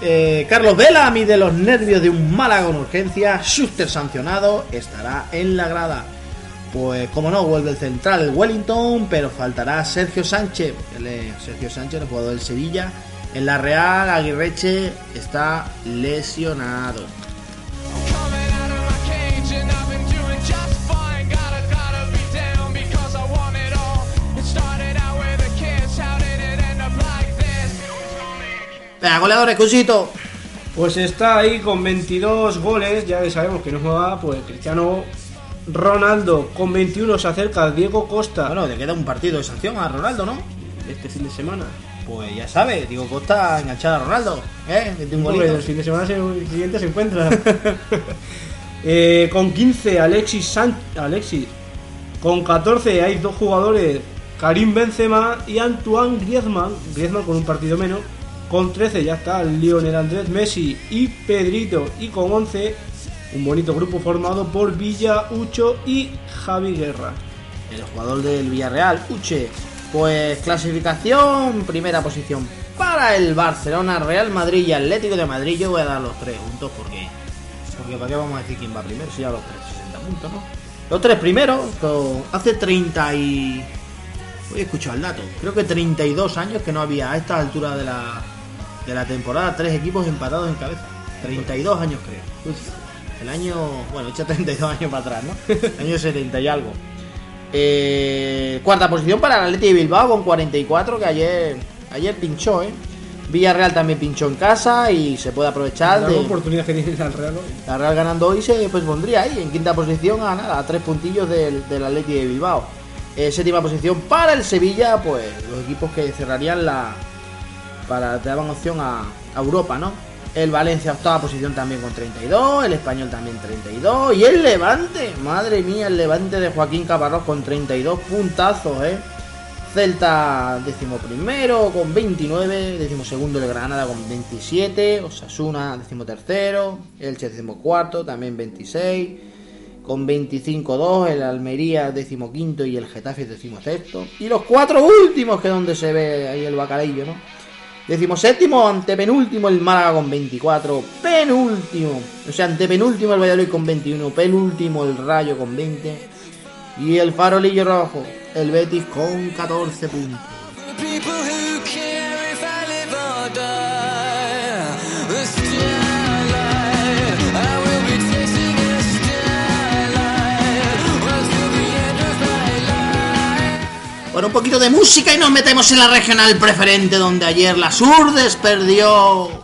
eh, Carlos Vela mide los nervios de un Málaga en urgencia. Schuster sancionado, estará en la grada. Pues como no, vuelve el central Wellington, pero faltará Sergio Sánchez. Sergio Sánchez, el jugador del Sevilla. En la Real, Aguirreche está lesionado. Venga, goleador excusito. Pues está ahí con veintidós goles, ya que sabemos que no juega, pues Cristiano Ronaldo con veintiuno se acerca a Diego Costa. Bueno, le queda un partido de sanción a Ronaldo, ¿no? Este fin de semana. Pues ya sabes, Diego Costa enganchada a Ronaldo, ¿eh? Que tiene un golito. El fin de semana siguiente se encuentra. eh, con quince Alexis, San... Alexis. Con catorce hay dos jugadores, Karim Benzema y Antoine Griezmann. Griezmann con un partido menos. Con trece ya está Lionel Andrés Messi y Pedrito. Y con once, un bonito grupo formado por Villa, Ucho y Javi Guerra. El jugador del Villarreal, Uche. Pues clasificación, primera posición para el Barcelona, Real Madrid y Atlético de Madrid. Yo voy a dar los tres juntos porque... Porque para qué vamos a decir quién va primero si ya los tres, sesenta puntos, ¿no? Los tres primeros, con hace treinta y... Voy a escuchar el dato. Creo que treinta y dos años que no había a esta altura de la... de la temporada, tres equipos empatados en cabeza. treinta y dos años, creo. Uf, el año... Bueno, echa treinta y dos años para atrás, ¿no? El año setenta y algo. Eh, cuarta posición para el Athletic de Bilbao con cuarenta y cuatro, que ayer ayer pinchó, ¿eh? Villarreal también pinchó en casa y se puede aprovechar la de... La oportunidad que tiene el Real hoy. La Real ganando hoy se pues pondría ahí, en quinta posición, a nada, a tres puntillos del, del Athletic de Bilbao. Eh, séptima posición para el Sevilla, pues los equipos que cerrarían la... para te daban opción a, a Europa, ¿no? El Valencia, octava posición también con treinta y dos, el Español también treinta y dos, y el Levante, madre mía, el Levante de Joaquín Caparrós con treinta y dos puntazos, ¿eh? Celta, décimo primero con veintinueve, décimo segundo el Granada con veintisiete, Osasuna, décimo tercero, Elche, décimo cuarto, también veintiséis, con veinticinco dos, el Almería, décimo quinto, y el Getafe, décimo sexto, y los cuatro últimos, que es donde se ve ahí el bacalillo, ¿no? Decimoséptimo, antepenúltimo el Málaga con veinticuatro, penúltimo, o sea, antepenúltimo el Valladolid con veintiuno, penúltimo el Rayo con veinte y el farolillo rojo, el Betis con catorce puntos. Bueno, un poquito de música y nos metemos en la regional preferente, donde ayer las Hurdes perdió.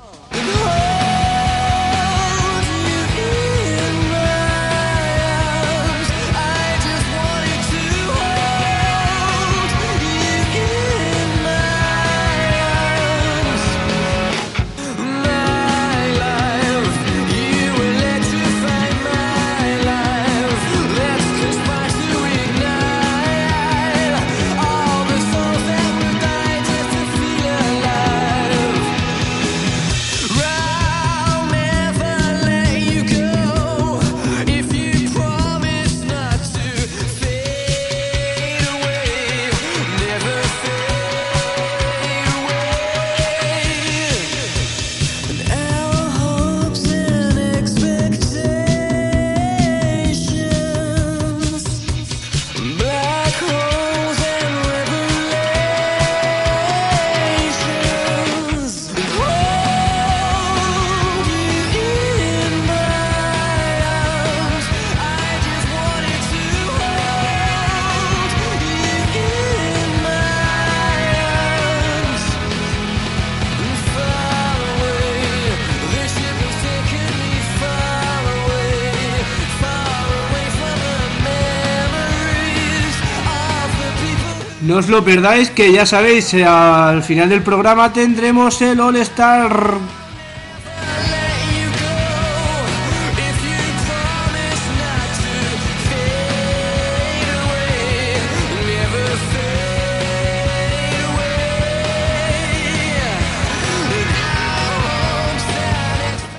No os lo perdáis, que ya sabéis, eh, al final del programa tendremos el All Star.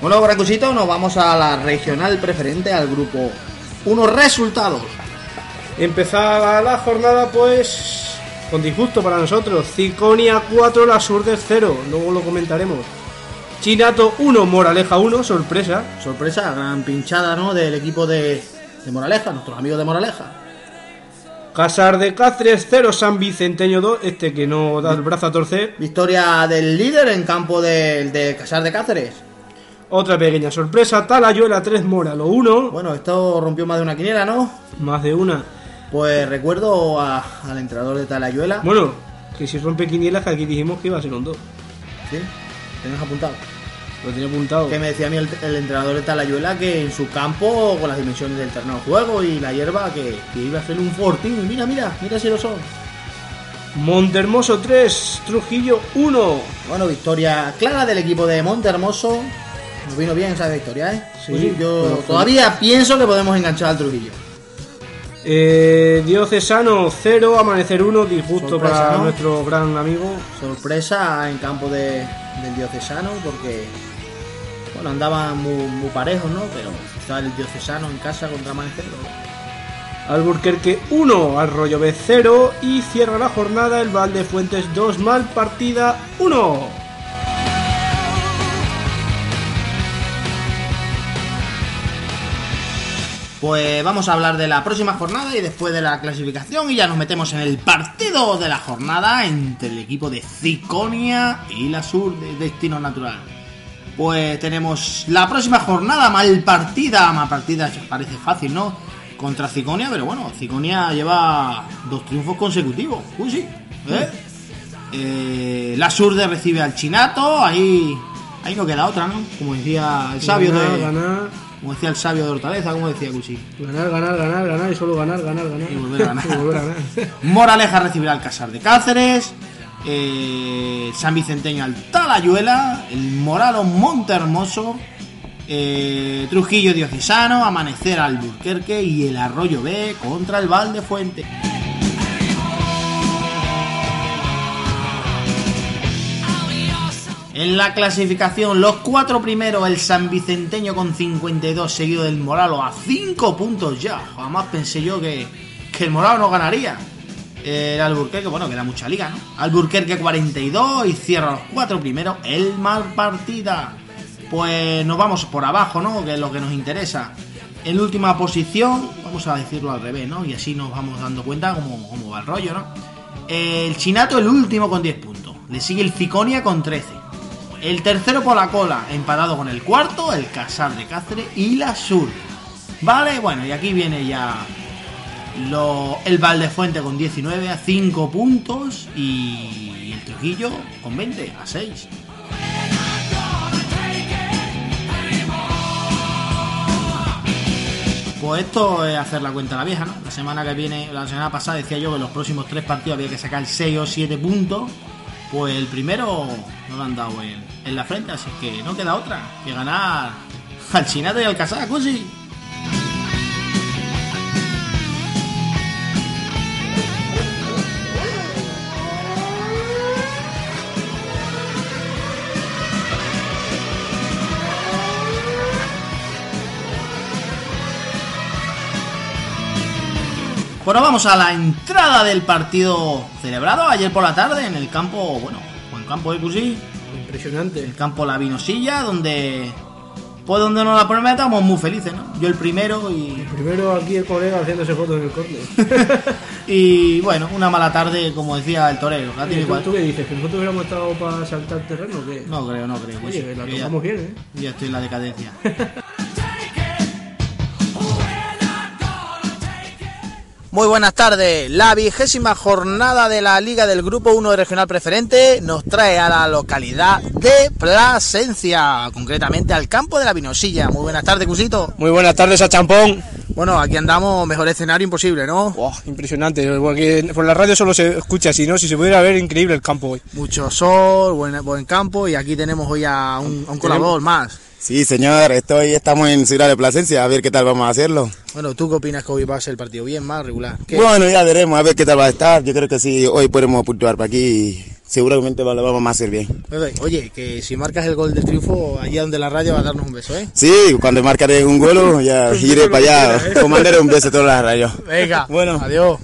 Bueno, Bracusito, nos vamos a la regional preferente, al grupo. Unos resultados. Empezaba la jornada, pues, con disgusto para nosotros. Ciconia cuatro, Las Hurdes cero. Luego lo comentaremos. Chinato uno, Moraleja uno. Sorpresa. Sorpresa, gran pinchada, ¿no?, del equipo de, de Moraleja, nuestros amigos de Moraleja. Casar de Cáceres cero, San Vicenteño dos. Este que no da el brazo a torcer. Victoria del líder en campo de, de Casar de Cáceres. Otra pequeña sorpresa. Talayuela tres, Moralo uno. Bueno, esto rompió más de una quiniela, ¿no? Más de una. Pues recuerdo a, al entrenador de Talayuela. Bueno, que si rompe quinielas, que aquí dijimos que iba a ser un dos. ¿Sí? ¿Tenías apuntado? Lo tenía apuntado. Que me decía a mí el, el entrenador de Talayuela que en su campo, con las dimensiones del terreno de juego y la hierba, que, que iba a ser un fortín. Y mira, mira, mira si lo son. Montehermoso tres, Trujillo uno. Bueno, victoria clara del equipo de Montehermoso. Nos vino bien esa victoria, ¿eh? Sí, pues yo bueno, todavía bueno. pienso que podemos enganchar al Trujillo. Eh, Diocesano cero, Amanecer uno. Disgusto, sorpresa, para ¿no? nuestro gran amigo. Sorpresa en campo de, del Diocesano, porque bueno, andaban muy, muy parejos, ¿no? Pero estaba el Diocesano en casa contra Amanecer, ¿no? Alburquerque uno, Arroyo B cero. Y cierra la jornada el Valdefuentes dos, Malpartida uno. Pues vamos a hablar de la próxima jornada y después de la clasificación, y ya nos metemos en el partido de la jornada entre el equipo de Ciconia y la Sur de Destino Natural. Pues tenemos la próxima jornada, Malpartida. Malpartida parece fácil, ¿no?, contra Ciconia, pero bueno, Ciconia lleva dos triunfos consecutivos. Uy, sí, ¿eh? Eh, la Sur de recibe al Chinato. Ahí, ahí no queda otra, ¿no? Como decía el sabio ganar, de... Ganar. Como decía el sabio de Hortaleza, como decía Cusi. Ganar, ganar, ganar, ganar y solo ganar, ganar, ganar. Y volver a ganar. Y volver a ganar. Moraleja recibirá al Casar de Cáceres. Eh, San Vicenteño al Talayuela. El Moralo Montehermoso. Eh, Trujillo Diocesano. Amanecer al Burquerque. Y el Arroyo B contra el Valdefuente. En la clasificación, los cuatro primeros, el San Vicenteño con cincuenta y dos, seguido del Moralo a cinco puntos ya. Jamás pensé yo que, que el Moralo no ganaría. El Alburquerque, bueno, que da mucha liga, ¿no? Alburquerque cuarenta y dos, y cierra los cuatro primeros el Malpartida. Pues nos vamos por abajo, ¿no?, que es lo que nos interesa. En última posición, vamos a decirlo al revés, ¿no?, y así nos vamos dando cuenta cómo, cómo va el rollo, ¿no? El Chinato, el último, con diez puntos. Le sigue el Ciconia con trece. El tercero por la cola, empatado con el cuarto, el Casar de Cáceres y la Sur. Vale, bueno, y aquí viene ya Lo, el Valdefuente con diecinueve a cinco puntos y el Trujillo con veinte a seis. Pues esto es hacer la cuenta a la vieja, ¿no? La semana que viene, la semana pasada decía yo que los próximos tres partidos había que sacar seis o siete puntos. Pues el primero no lo han dado en, en la frente, así que no queda otra que ganar al Chinato y al Casacusi. Bueno, vamos a la entrada del partido celebrado ayer por la tarde en el campo, bueno, buen campo de Cusí. Impresionante. El campo La Vinosilla, donde, pues donde nos la ponemos, estamos muy felices, ¿no? Yo el primero y... El primero aquí el colega haciéndose fotos en el córner. Y bueno, una mala tarde, como decía el torero. Oye, ¿tú, ¿Tú qué dices? ¿Que nosotros hubiéramos estado para saltar terreno o qué? No creo, no creo. Oye, pues, la tomamos bien, ¿eh? Ya estoy en la decadencia. Muy buenas tardes, la vigésima jornada de la Liga del Grupo uno de Regional Preferente nos trae a la localidad de Plasencia, concretamente al campo de La Vinosilla. Muy buenas tardes, Cusito. Muy buenas tardes a Champón. Bueno, aquí andamos, mejor escenario imposible, ¿no? Wow, impresionante, porque por la radio solo se escucha así, ¿no? Si se pudiera ver, increíble el campo hoy. Mucho sol, buen, buen campo y aquí tenemos hoy a un, a un colaborador más. Sí, señor, estoy, estamos en Ciudad de Plasencia, a ver qué tal vamos a hacerlo. Bueno, ¿tú qué opinas que hoy va a ser el partido? ¿Bien, más, regular? ¿Qué? Bueno, ya veremos, a ver qué tal va a estar. Yo creo que sí, hoy podemos puntuar para aquí y seguramente lo vamos a hacer bien. Oye, que si marcas el gol del triunfo, allá donde la radio va a darnos un beso, ¿eh? Sí, cuando marcaré un gol, ya iré para allá, comandaré un beso a todas las radios. Venga, bueno, adiós.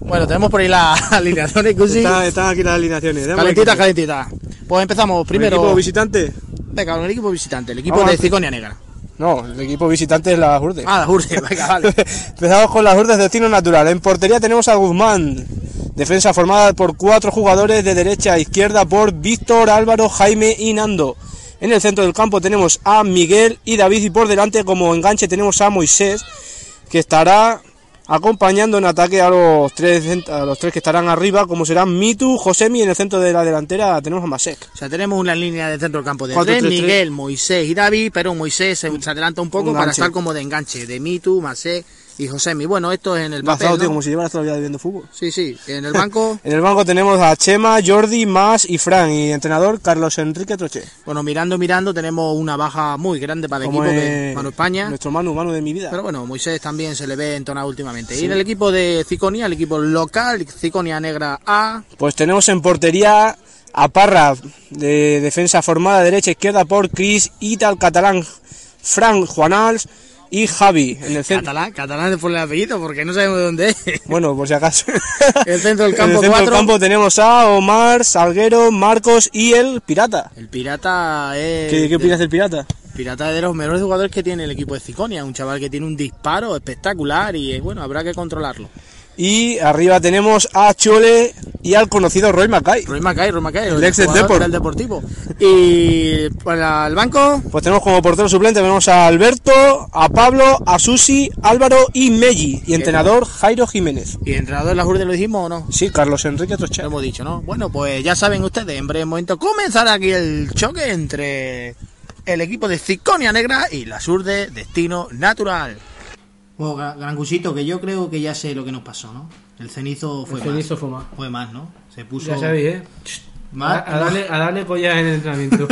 Bueno, tenemos por ahí las alineaciones, Cusi. Están está aquí las alineaciones. Calentitas, calentitas. Pues empezamos primero. ¿El equipo visitante? Venga, con el equipo visitante, el equipo vamos de Ciconia Negra. No, el equipo visitante es la Hurdes. Ah, la Hurdes, venga, vale. Empezamos con la Hurdes de destino natural. En portería tenemos a Guzmán. Defensa formada por cuatro jugadores de derecha a izquierda por Víctor, Álvaro, Jaime y Nando. En el centro del campo tenemos a Miguel y David y por delante como enganche tenemos a Moisés, que estará acompañando en ataque a los tres a los tres que estarán arriba, como serán Mitu, Josemi. En el centro de la delantera tenemos a Masek. O sea, tenemos una línea de centro del campo de cuatro, tres, tres, Miguel, tres. Moisés y David, pero Moisés se, se adelanta un poco un para estar como de enganche de Mitu, Masek y Josemi. Bueno, esto es en el papel, ¿no? Tío, como si llevaras toda la vida viviendo fútbol. Sí, sí. En el banco en el banco tenemos a Chema, Jordi, Mas y Fran, y entrenador Carlos Enrique Troche. Bueno, mirando, mirando, tenemos una baja muy grande para el como equipo de Manu España. Nuestro Manu, Manu de mi vida. Pero bueno, Moisés también se le ve entonado últimamente. Sí. Y en el equipo de Ciconia, el equipo local, Ciconia Negra A. Pues tenemos en portería a Parra, de defensa formada derecha-izquierda por Cris, Ital, Catalán, Fran, Juanals y Javi. En el centro... Catalán, Catalán por el apellido, porque no sabemos de dónde es. Bueno, por si acaso. El centro del campo, en el centro del campo tenemos a Omar, Salguero, Marcos y el Pirata. El Pirata es... ¿Qué, qué opinas del Pirata? Pirata es de los mejores jugadores que tiene el equipo de Ciconia. Un chaval que tiene un disparo espectacular y, bueno, habrá que controlarlo. Y arriba tenemos a Chole y al conocido Roy Mackay. Roy Mackay, Roy Mackay, el, el ex Depor. del Deportivo. Y para el banco, pues tenemos como portero suplente, tenemos a Alberto, a Pablo, a Susi, Álvaro y Melli. Y entrenador Jairo Jiménez. ¿Y entrenador de la Hurdes lo dijimos o no? Sí, Carlos Enrique Troche. Lo hemos dicho, ¿no? Bueno, pues ya saben ustedes, en breve momento comenzará aquí el choque entre el equipo de Ciconia Negra y la Hurdes Destino Natural. Bueno, gran Cusito, que yo creo que ya sé lo que nos pasó, ¿no? El cenizo fue el más. Cenizo fue más. Fue más, ¿no? Se puso... Ya sabéis, ¿eh? Más, a, a, darle, a darle pollas en el entrenamiento.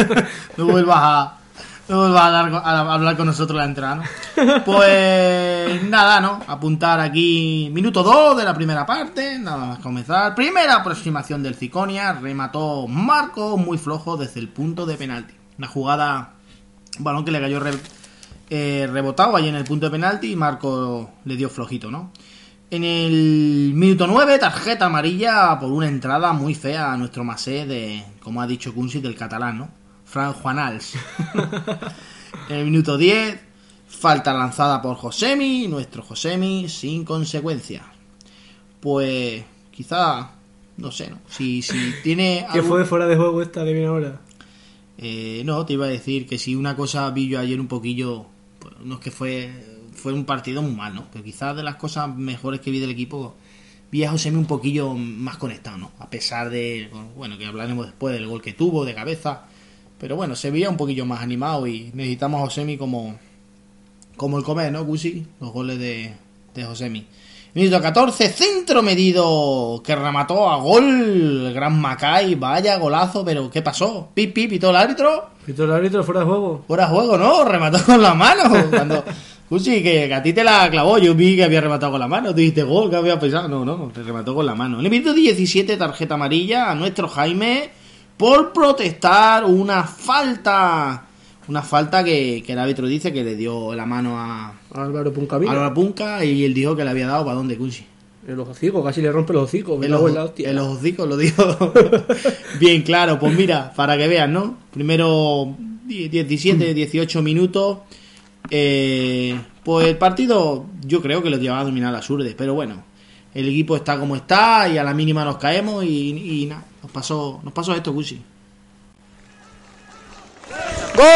No vuelvas a, no vuelvas a, dar, a hablar con nosotros la entrada, ¿no? Pues nada, ¿no? Apuntar aquí minuto dos de la primera parte. Nada más comenzar. Primera aproximación del Ciconia. Remató Marco muy flojo desde el punto de penalti. Una jugada... Balón que le cayó... Re... Eh, rebotado ahí en el punto de penalti y Marco le dio flojito, ¿no? En el minuto nueve, tarjeta amarilla por una entrada muy fea a nuestro Masé de, como ha dicho Kunsi, del catalán, ¿no? Fran Juanals. En el minuto diez, falta lanzada por Josemi, nuestro Josemi, sin consecuencia. Pues quizá, no sé, ¿no? Si, si tiene... ¿Qué algún... fue fuera de juego esta que viene ahora? Eh, no, te iba a decir que si una cosa vi yo ayer un poquillo... No es que fue fue un partido muy malo, ¿no? Pero quizás de las cosas mejores que vi del equipo, vi a Josemi un poquillo más conectado, ¿no? A pesar de, bueno, que hablaremos después del gol que tuvo de cabeza, pero bueno, se veía un poquillo más animado y necesitamos a Josemi como, como el comer, ¿no, Cusi? Los goles de, de Josemi. Minuto catorce, centro medido que remató a gol el gran Macay, vaya golazo, pero ¿qué pasó? Pip, pip, pitó el árbitro. Pitó el árbitro, fuera de juego. Fuera de juego, ¿no? Remató con la mano. Cuando, Cusi, que, que a ti te la clavó, yo vi que había rematado con la mano, te dijiste gol, que había pensado. No, no, te remató con la mano. En el minuto diecisiete, tarjeta amarilla a nuestro Jaime por protestar una falta. Una falta que, que el árbitro dice que le dio la mano a Álvaro Punca, a Álvaro Punca, y él dijo que le había dado para dónde, Cusi. En los hocicos, casi le rompe los hocicos. En los hocicos lo dijo. Bien claro, pues mira, para que vean, ¿no? Primero diecisiete, dieciocho minutos. Eh, pues el partido yo creo que lo llevaba a dominar las Hurdes, pero bueno, el equipo está como está y a la mínima nos caemos y, y nada, nos pasó, nos pasó esto, Cusi. ¡Gol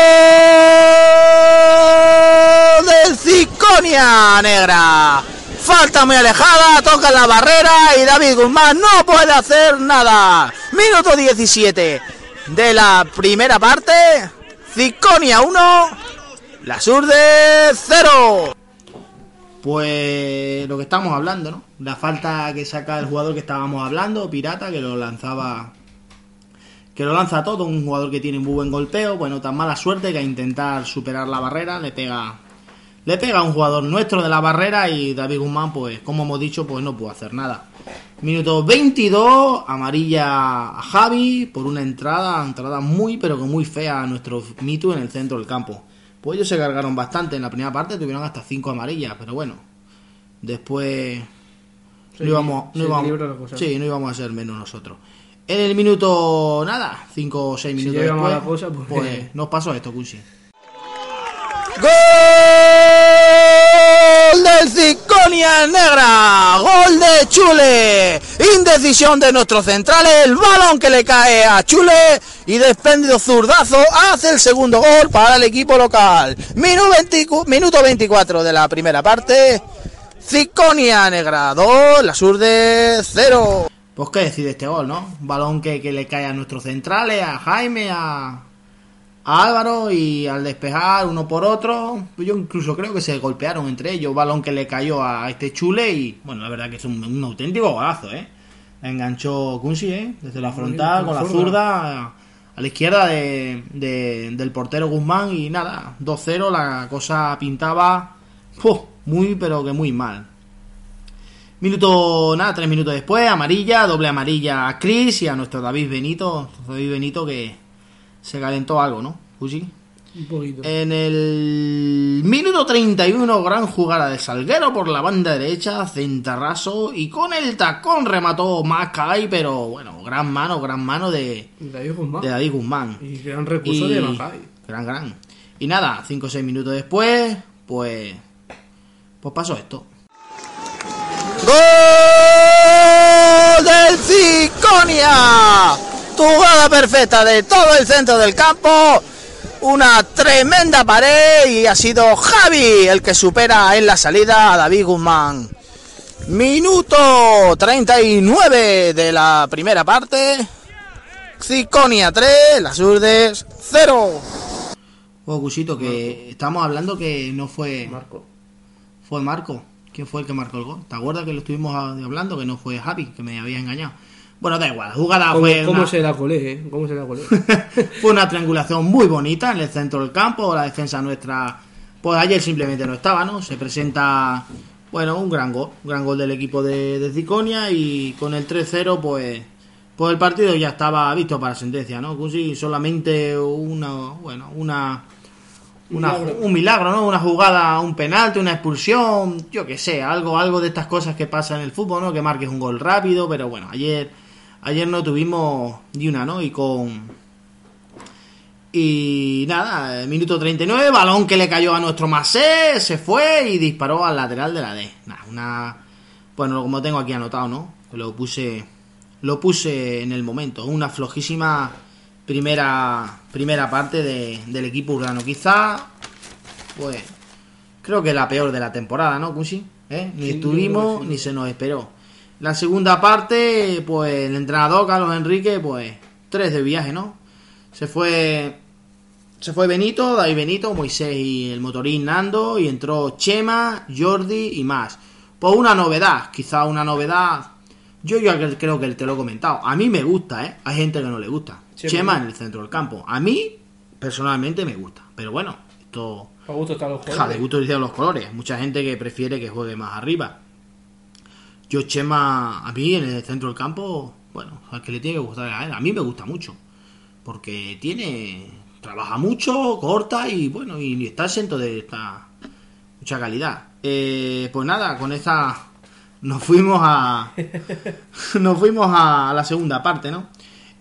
de Ciconia Negra! Falta muy alejada, toca la barrera y David Guzmán no puede hacer nada. Minuto diecisiete de la primera parte. Ciconia uno, La Hurdes cero. Pues lo que estamos hablando, ¿no? La falta que saca el jugador que estábamos hablando, Pirata, que lo lanzaba... que lo lanza todo, un jugador que tiene muy buen golpeo, bueno, tan mala suerte que a intentar superar la barrera le pega le pega a un jugador nuestro de la barrera y David Guzmán, pues como hemos dicho, pues no pudo hacer nada. Minuto veintidós, amarilla a Javi por una entrada, entrada muy pero que muy fea a nuestro Mitu en el centro del campo. Pues ellos se cargaron bastante en la primera parte, tuvieron hasta cinco amarillas, pero bueno, después no íbamos, no íbamos, sí, no íbamos a ser menos nosotros. En el minuto, nada, cinco o seis minutos si después, cosa, pues, pues nos pasó esto, Cusi. ¡Gol del Ciconia Negra! ¡Gol de Chule! Indecisión de nuestros centrales, el balón que le cae a Chule y desprendido zurdazo hace el segundo gol para el equipo local. Minuto veinticuatro de la primera parte, Ciconia Negra dos, La Hurdes cero. Pues qué decir de este gol, ¿no? Balón que, que le cae a nuestros centrales, a Jaime, a, a Álvaro, y al despejar uno por otro, yo incluso creo que se golpearon entre ellos. Balón que le cayó a este Chule y, bueno, la verdad que es un, un auténtico golazo, ¿eh? Enganchó Kunsi, ¿eh? Desde la frontal, con la zurda, a la izquierda de, de, del portero Guzmán y nada, dos cero, la cosa pintaba ¡puh! Muy pero que muy mal. Minuto, nada, tres minutos después, amarilla, doble amarilla a Cris y a nuestro David Benito. David Benito que se calentó algo, ¿no, Cusi? Un poquito. En el minuto treinta y uno, gran jugada de Salguero por la banda derecha, centarraso y con el tacón remató Macay, pero bueno, gran mano, gran mano de David Guzmán. De David Guzmán. Y gran recurso y, de Macay. Gran, gran. Y nada, cinco o seis minutos después, pues, pues pasó esto. ¡Gol del Ciconia! Jugada perfecta de todo el centro del campo. Una tremenda pared y ha sido Javi el que supera en la salida a David Guzmán. Minuto treinta y nueve de la primera parte. Ciconia tres, La Hurdes cero. Oh, Cusito, que estamos hablando que no fue... Marco. Fue Marco. ¿Quién fue el que marcó el gol? ¿Te acuerdas que lo estuvimos hablando? Que no fue Javi, que me había engañado. Bueno, da igual, la jugada ¿Cómo, fue... ¿Cómo una... se la colé, eh? ¿Cómo se la colé? Fue una triangulación muy bonita en el centro del campo. La defensa nuestra, pues ayer simplemente no estaba, ¿no? Se presenta, bueno, un gran gol. Un gran gol del equipo de, de Ciconia y con el tres cero, pues... Pues el partido ya estaba visto para sentencia, ¿no? Cusi, solamente una... Bueno, una... Una, un milagro, ¿no? Una jugada, un penalti, una expulsión, yo que sé, algo, algo de estas cosas que pasa en el fútbol, ¿no? Que marques un gol rápido, pero bueno, ayer, ayer no tuvimos ni una, ¿no? Y con... Y nada, minuto treinta y nueve, balón que le cayó a nuestro Masé, se fue y disparó al lateral de la D. Nah, una... Bueno, como tengo aquí anotado, ¿no? Lo puse, lo puse en el momento, una flojísima... Primera primera parte de, del equipo urbano. Quizá, pues, creo que la peor de la temporada, ¿no, Cusi? ¿Eh? Ni sí, estuvimos, sí, ni se nos esperó. La segunda parte, pues el entrenador Carlos Enrique, pues tres de viaje, ¿no? Se fue se fue Benito, David Benito, Moisés y el motorín Nando, y entró Chema, Jordi y más. Pues una novedad, quizá una novedad. Yo, yo creo que te lo he comentado. A mí me gusta, ¿eh? Hay gente que no le gusta. Sí, Chema en el centro del campo. A mí, personalmente, me gusta. Pero bueno, esto... Para gusto están los colores. Ja, de gusto dicen los colores. Mucha gente que prefiere que juegue más arriba. Yo, Chema, a mí en el centro del campo, bueno, al que le tiene que gustar a él. A mí me gusta mucho. Porque tiene... Trabaja mucho, corta y bueno, y está exento de esta mucha calidad. Eh, pues nada, con esta... Nos fuimos a... Nos fuimos a la segunda parte, ¿no?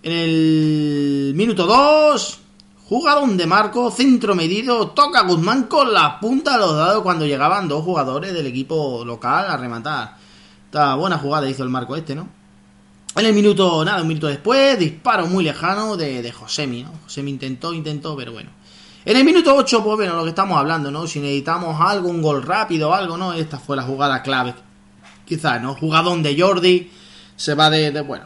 En el minuto dos... Jugadón de marco, centro medido, toca Guzmán con la punta de los dados cuando llegaban dos jugadores del equipo local a rematar. Esta buena jugada hizo el marco este, ¿no? En el minuto, nada, un minuto después, disparo muy lejano de, de Josemi, ¿no? Josemi intentó, intentó, pero bueno. En el minuto ocho, pues bueno, lo que estamos hablando, ¿no? Si necesitamos algo, un gol rápido, algo, ¿no? Esta fue la jugada clave. Quizás, ¿no? Jugadón de Jordi, se va de, de bueno...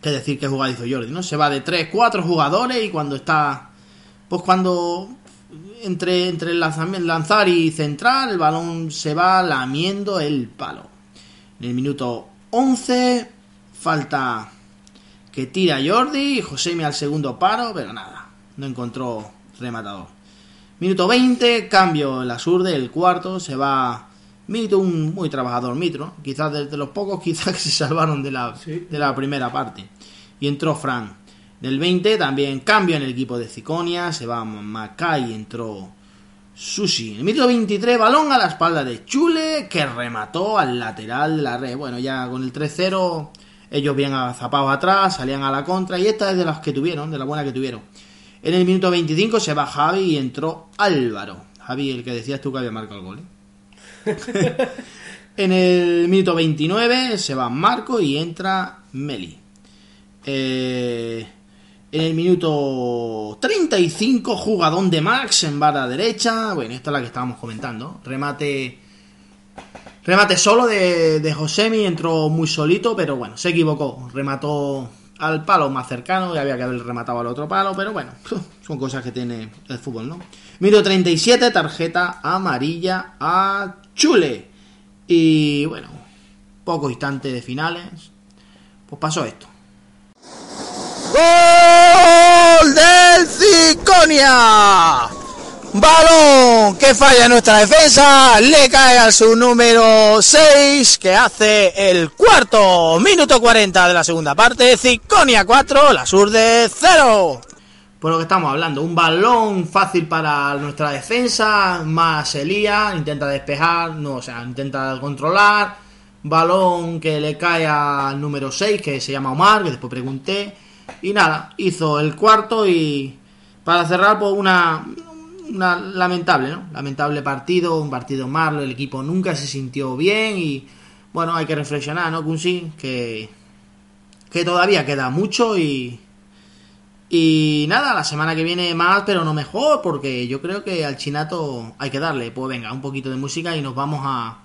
que decir que jugada hizo Jordi, ¿no? Se va de tres, cuatro jugadores y cuando está... Pues cuando... Entre, entre lanzar y centrar, el balón se va lamiendo el palo. En el minuto once, falta que tira Jordi, Josemi al segundo paro, pero nada, no encontró rematador. Minuto veinte, cambio en la Surde, el cuarto, se va... Mitro, un muy trabajador Mitro, ¿no? Quizás de, de los pocos quizás que se salvaron de la, sí. de la primera parte. Y entró Fran. Del veinte también cambio en el equipo de Ciconia, se va Macay, entró Susi. En el Mitro veintitrés, balón a la espalda de Chule, que remató al lateral de la red. Bueno, ya con el tres cero, ellos bien agazapados atrás, salían a la contra, y esta es de las que tuvieron, de la buena que tuvieron. En el minuto veinticinco se va Javi y entró Álvaro. Javi, el que decías tú que había marcado el gol, ¿eh? En el minuto veintinueve se va Marco y entra Meli. eh, En el minuto treinta y cinco, jugadón de Max en barra derecha. Bueno, esta es la que estábamos comentando. Remate Remate solo de, de Josemi. Entró muy solito, pero bueno, se equivocó. Remató al palo más cercano, y había que haber rematado al otro palo, pero bueno, son cosas que tiene el fútbol, ¿no? Minuto treinta y siete, tarjeta amarilla a Chule. Y bueno, pocos instantes de finales, pues pasó esto. ¡Gol del Ciconia! Balón que falla nuestra defensa, le cae al subnúmero seis, que hace el cuarto. Minuto cuarenta de la segunda parte, Ciconia cuatro, la Surde cero. Por lo que estamos hablando, un balón fácil para nuestra defensa, más Elías, intenta despejar, no, o sea, intenta controlar, balón que le cae al número seis, que se llama Omar, que después pregunté, y nada, hizo el cuarto. Y para cerrar, pues una... Una lamentable, ¿no? Lamentable partido, un partido malo, el equipo nunca se sintió bien y, bueno, hay que reflexionar, ¿no, Kunsi? Que, que todavía queda mucho y, y nada, la semana que viene más, pero no mejor, porque yo creo que al Chinato hay que darle, pues venga, un poquito de música y nos vamos a,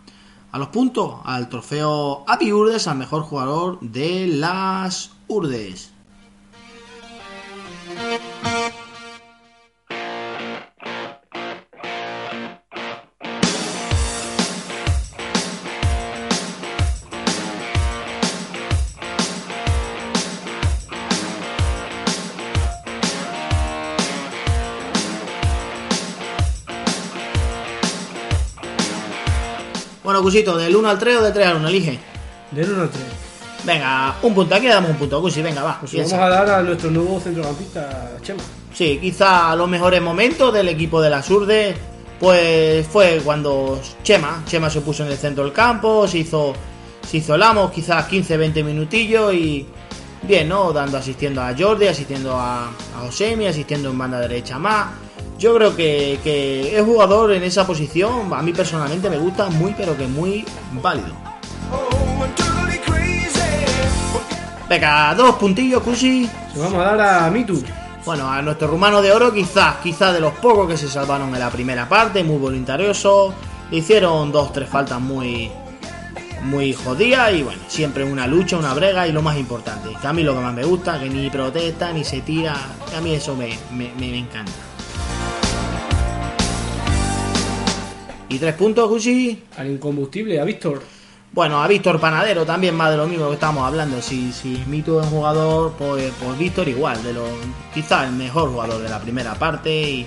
a los puntos, al trofeo A P I Hurdes, al mejor jugador de las Hurdes. Cusito, del uno al tres o del tres al uno, elige. Del uno al tres. Venga, un punto, aquí le damos un punto, Cusi, venga, va. Pues vamos a dar a nuestro nuevo centrocampista, Chema. Sí, quizá los mejores momentos del equipo de la Surde, pues fue cuando Chema, Chema se puso en el centro del campo, se hizo, se hizo el amo, quizás quince, veinte minutillos y bien, ¿no? Dando, asistiendo a Jordi, asistiendo a, a Josemi, asistiendo en banda derecha más. Yo creo que, que es jugador en esa posición, a mí personalmente me gusta muy, pero que muy válido. Venga, dos puntillos, Cusi. Se vamos a dar a Mitu. Bueno, a nuestro rumano de oro quizás, quizás de los pocos que se salvaron en la primera parte, muy voluntarioso. Le hicieron dos, tres faltas muy, muy jodidas y bueno, siempre una lucha, una brega y lo más importante. Que a mí lo que más me gusta, que ni protesta, ni se tira, a mí eso me, me, me encanta. ¿Y tres puntos, Gucci? Al incombustible, a Víctor. Bueno, a Víctor Panadero también, más de lo mismo que estamos hablando. Si, si Mito es un jugador, pues, pues Víctor igual, de lo, quizá el mejor jugador de la primera parte. Y,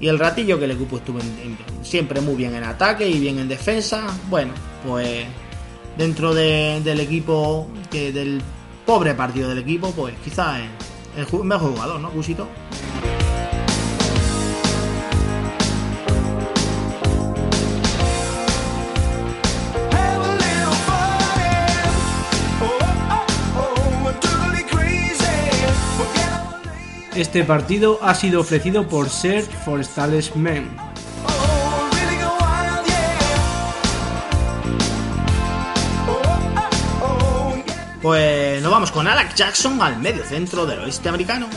y el ratillo que el equipo estuvo en, en, siempre muy bien en ataque y bien en defensa. Bueno, pues dentro de, del equipo, que del pobre partido del equipo, pues quizá el, el mejor jugador, ¿no, Cusito? Este partido ha sido ofrecido por Ser Forestales Men. Pues nos vamos con Alex Jackson al medio centro del oeste americano.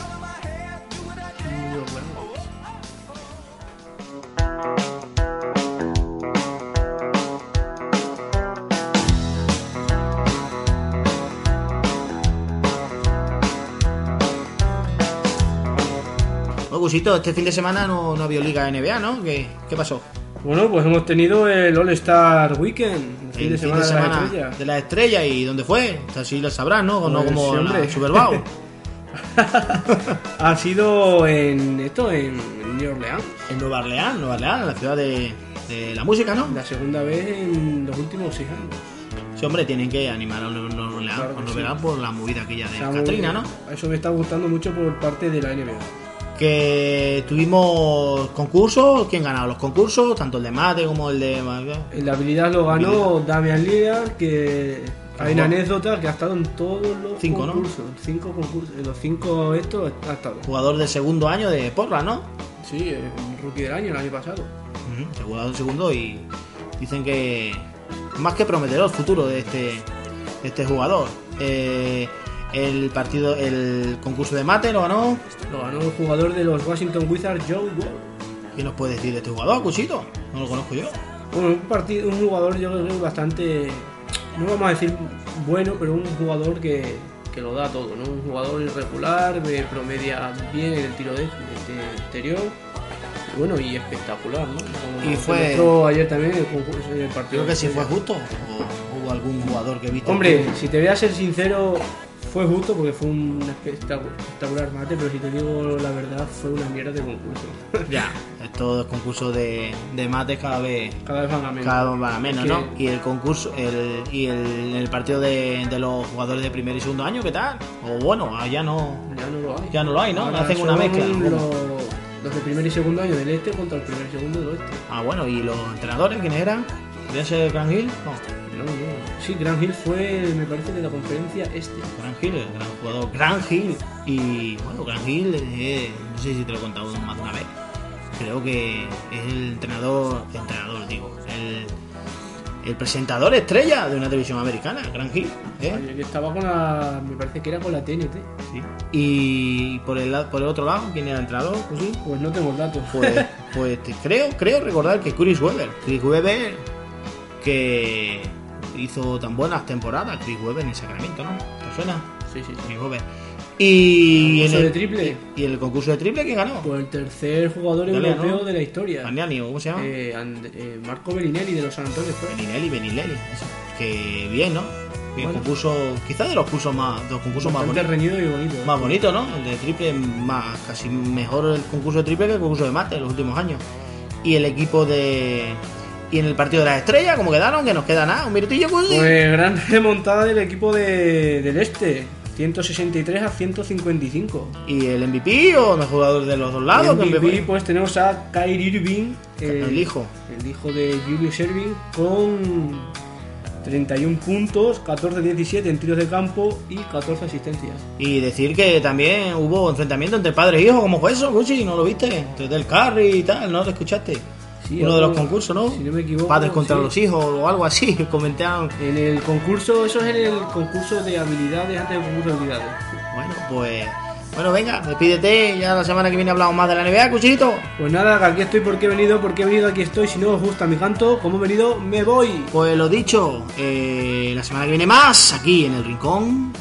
Este fin de semana no, no había Liga N B A, ¿no? ¿Qué, qué pasó? Bueno, pues hemos tenido el All-Star Weekend, el fin, el de, fin semana de semana de las estrellas. De las estrellas, ¿y dónde fue? Así lo sabrás, ¿no? Pues no como el Super Bowl. Ha sido en esto, en New Orleans. En Nueva Orleans, Nueva Orleans, la ciudad de, de la música, ¿no? La segunda vez en los últimos seis años. Sí, hombre, tienen que animar a los Nueva Orleans, claro, por, sí. por la movida aquella de Katrina, ¿no? Eso me está gustando mucho por parte de la N B A. Que tuvimos concursos, ¿quién ganaba los concursos? Tanto el de mate como el de... En la habilidad lo ganó Damian Lillard, que hay una anécdota que ha estado en todos los cinco, concursos, ¿no? Cinco concursos, en los cinco estos ha estado. Jugador de segundo año de Portland, ¿no? Sí, el rookie del año, el año pasado. Uh-huh. Jugador de segundo y dicen que más que prometedor el futuro de este, de este jugador. Eh... El partido, el concurso de mate lo ganó. Lo ganó el jugador de los Washington Wizards, Joe Wall. ¿Qué nos puedes decir de este jugador, Cuchito? No lo conozco yo. Bueno, un partido, un jugador yo creo bastante, no vamos a decir bueno, pero un jugador que, que lo da todo, ¿no? Un jugador irregular, promedia bien el tiro de, de exterior. Y bueno, y espectacular, ¿no? Como y fue ayer también el, concurso, el partido. Creo que sí fue justo. O, o algún jugador que viste. Hombre, si te voy a ser sincero. Fue justo porque fue un espectacular mate, pero si te digo la verdad, fue una mierda de concurso. Ya, estos concursos de, de mates cada vez cada vez van a menos, cada vez van a menos es que... ¿no? Y el concurso, el, y el, el partido de, de los jugadores de primer y segundo año, ¿qué tal? O bueno, ya no, ya no lo hay, ya no lo hay, ¿no? Ahora hacen una mezcla. Los, los de primer y segundo año del este contra el primer y segundo del oeste. Ah, bueno, ¿y los entrenadores quiénes eran? ¿De ese Gran Hill? No. No, no. Sí, Grant Hill fue, me parece, de la conferencia este. Grant Hill, el gran jugador. Grant Hill. Y bueno, Grant Hill, eh, no sé si te lo he contado más de una vez. Creo que es el entrenador, el entrenador, digo, el, el presentador estrella de una televisión americana, Grant Hill. ¿Eh? Yo estaba con la, me parece que era con la T N T. Sí. Y por el, por el otro lado, ¿quién era el entrenador? Pues, sí. Pues no tengo datos. Pues, pues te, creo, creo recordar que Chris Webber. Chris Webber que... hizo tan buenas temporadas, Chris Webber en Sacramento, ¿no? ¿Te suena? Sí, sí, sí. Chris Webber. Y el, de triple. Y, y el concurso de triple, ¿quién ganó? Pues el tercer jugador europeo, ¿no? De la historia. Daniani, ¿cómo se llama? Eh, And, eh, Marco Bellinelli de los San Antonio Spurs. Bellinelli, Bellinelli. Eso. Que bien, ¿no? Bien, bueno. Concurso, quizás de los cursos más, de los concursos más bonitos. Reñido y bonito. ¿Eh? Más bonito, ¿no? El de triple, más, casi mejor el concurso de triple que el concurso de mate en los últimos años. Y el equipo de... Y en el partido de las estrellas, ¿cómo quedaron? Que nos queda nada, un minutillo. Pues, pues gran remontada del equipo de, del este, ciento sesenta y tres a ciento cincuenta y cinco. ¿Y el M V P o el jugador de los dos lados? El M V P, pues tenemos a Kyrie Irving, el, el hijo el hijo de Julius Irving, con treinta y uno puntos, catorce diecisiete en tiros de campo y catorce asistencias. Y decir que también hubo enfrentamiento entre padre e hijo, ¿cómo fue eso, Gucci? ¿No lo viste? Entre del Curry y tal, ¿no lo escuchaste? Sí, uno de los concursos, ¿no? Si no me equivoco, padres contra sí. los hijos o algo así, comentaron. En el concurso, eso es en el concurso de habilidades, antes del concurso de habilidades. Bueno, pues Bueno, venga, despídete, ya la semana que viene hablamos más de la N B A, cuchillito. Pues nada, aquí estoy porque he venido, porque he venido, aquí estoy. Si no os gusta mi canto, como he venido, me voy. Pues lo dicho, eh, la semana que viene más, aquí en el Rincón.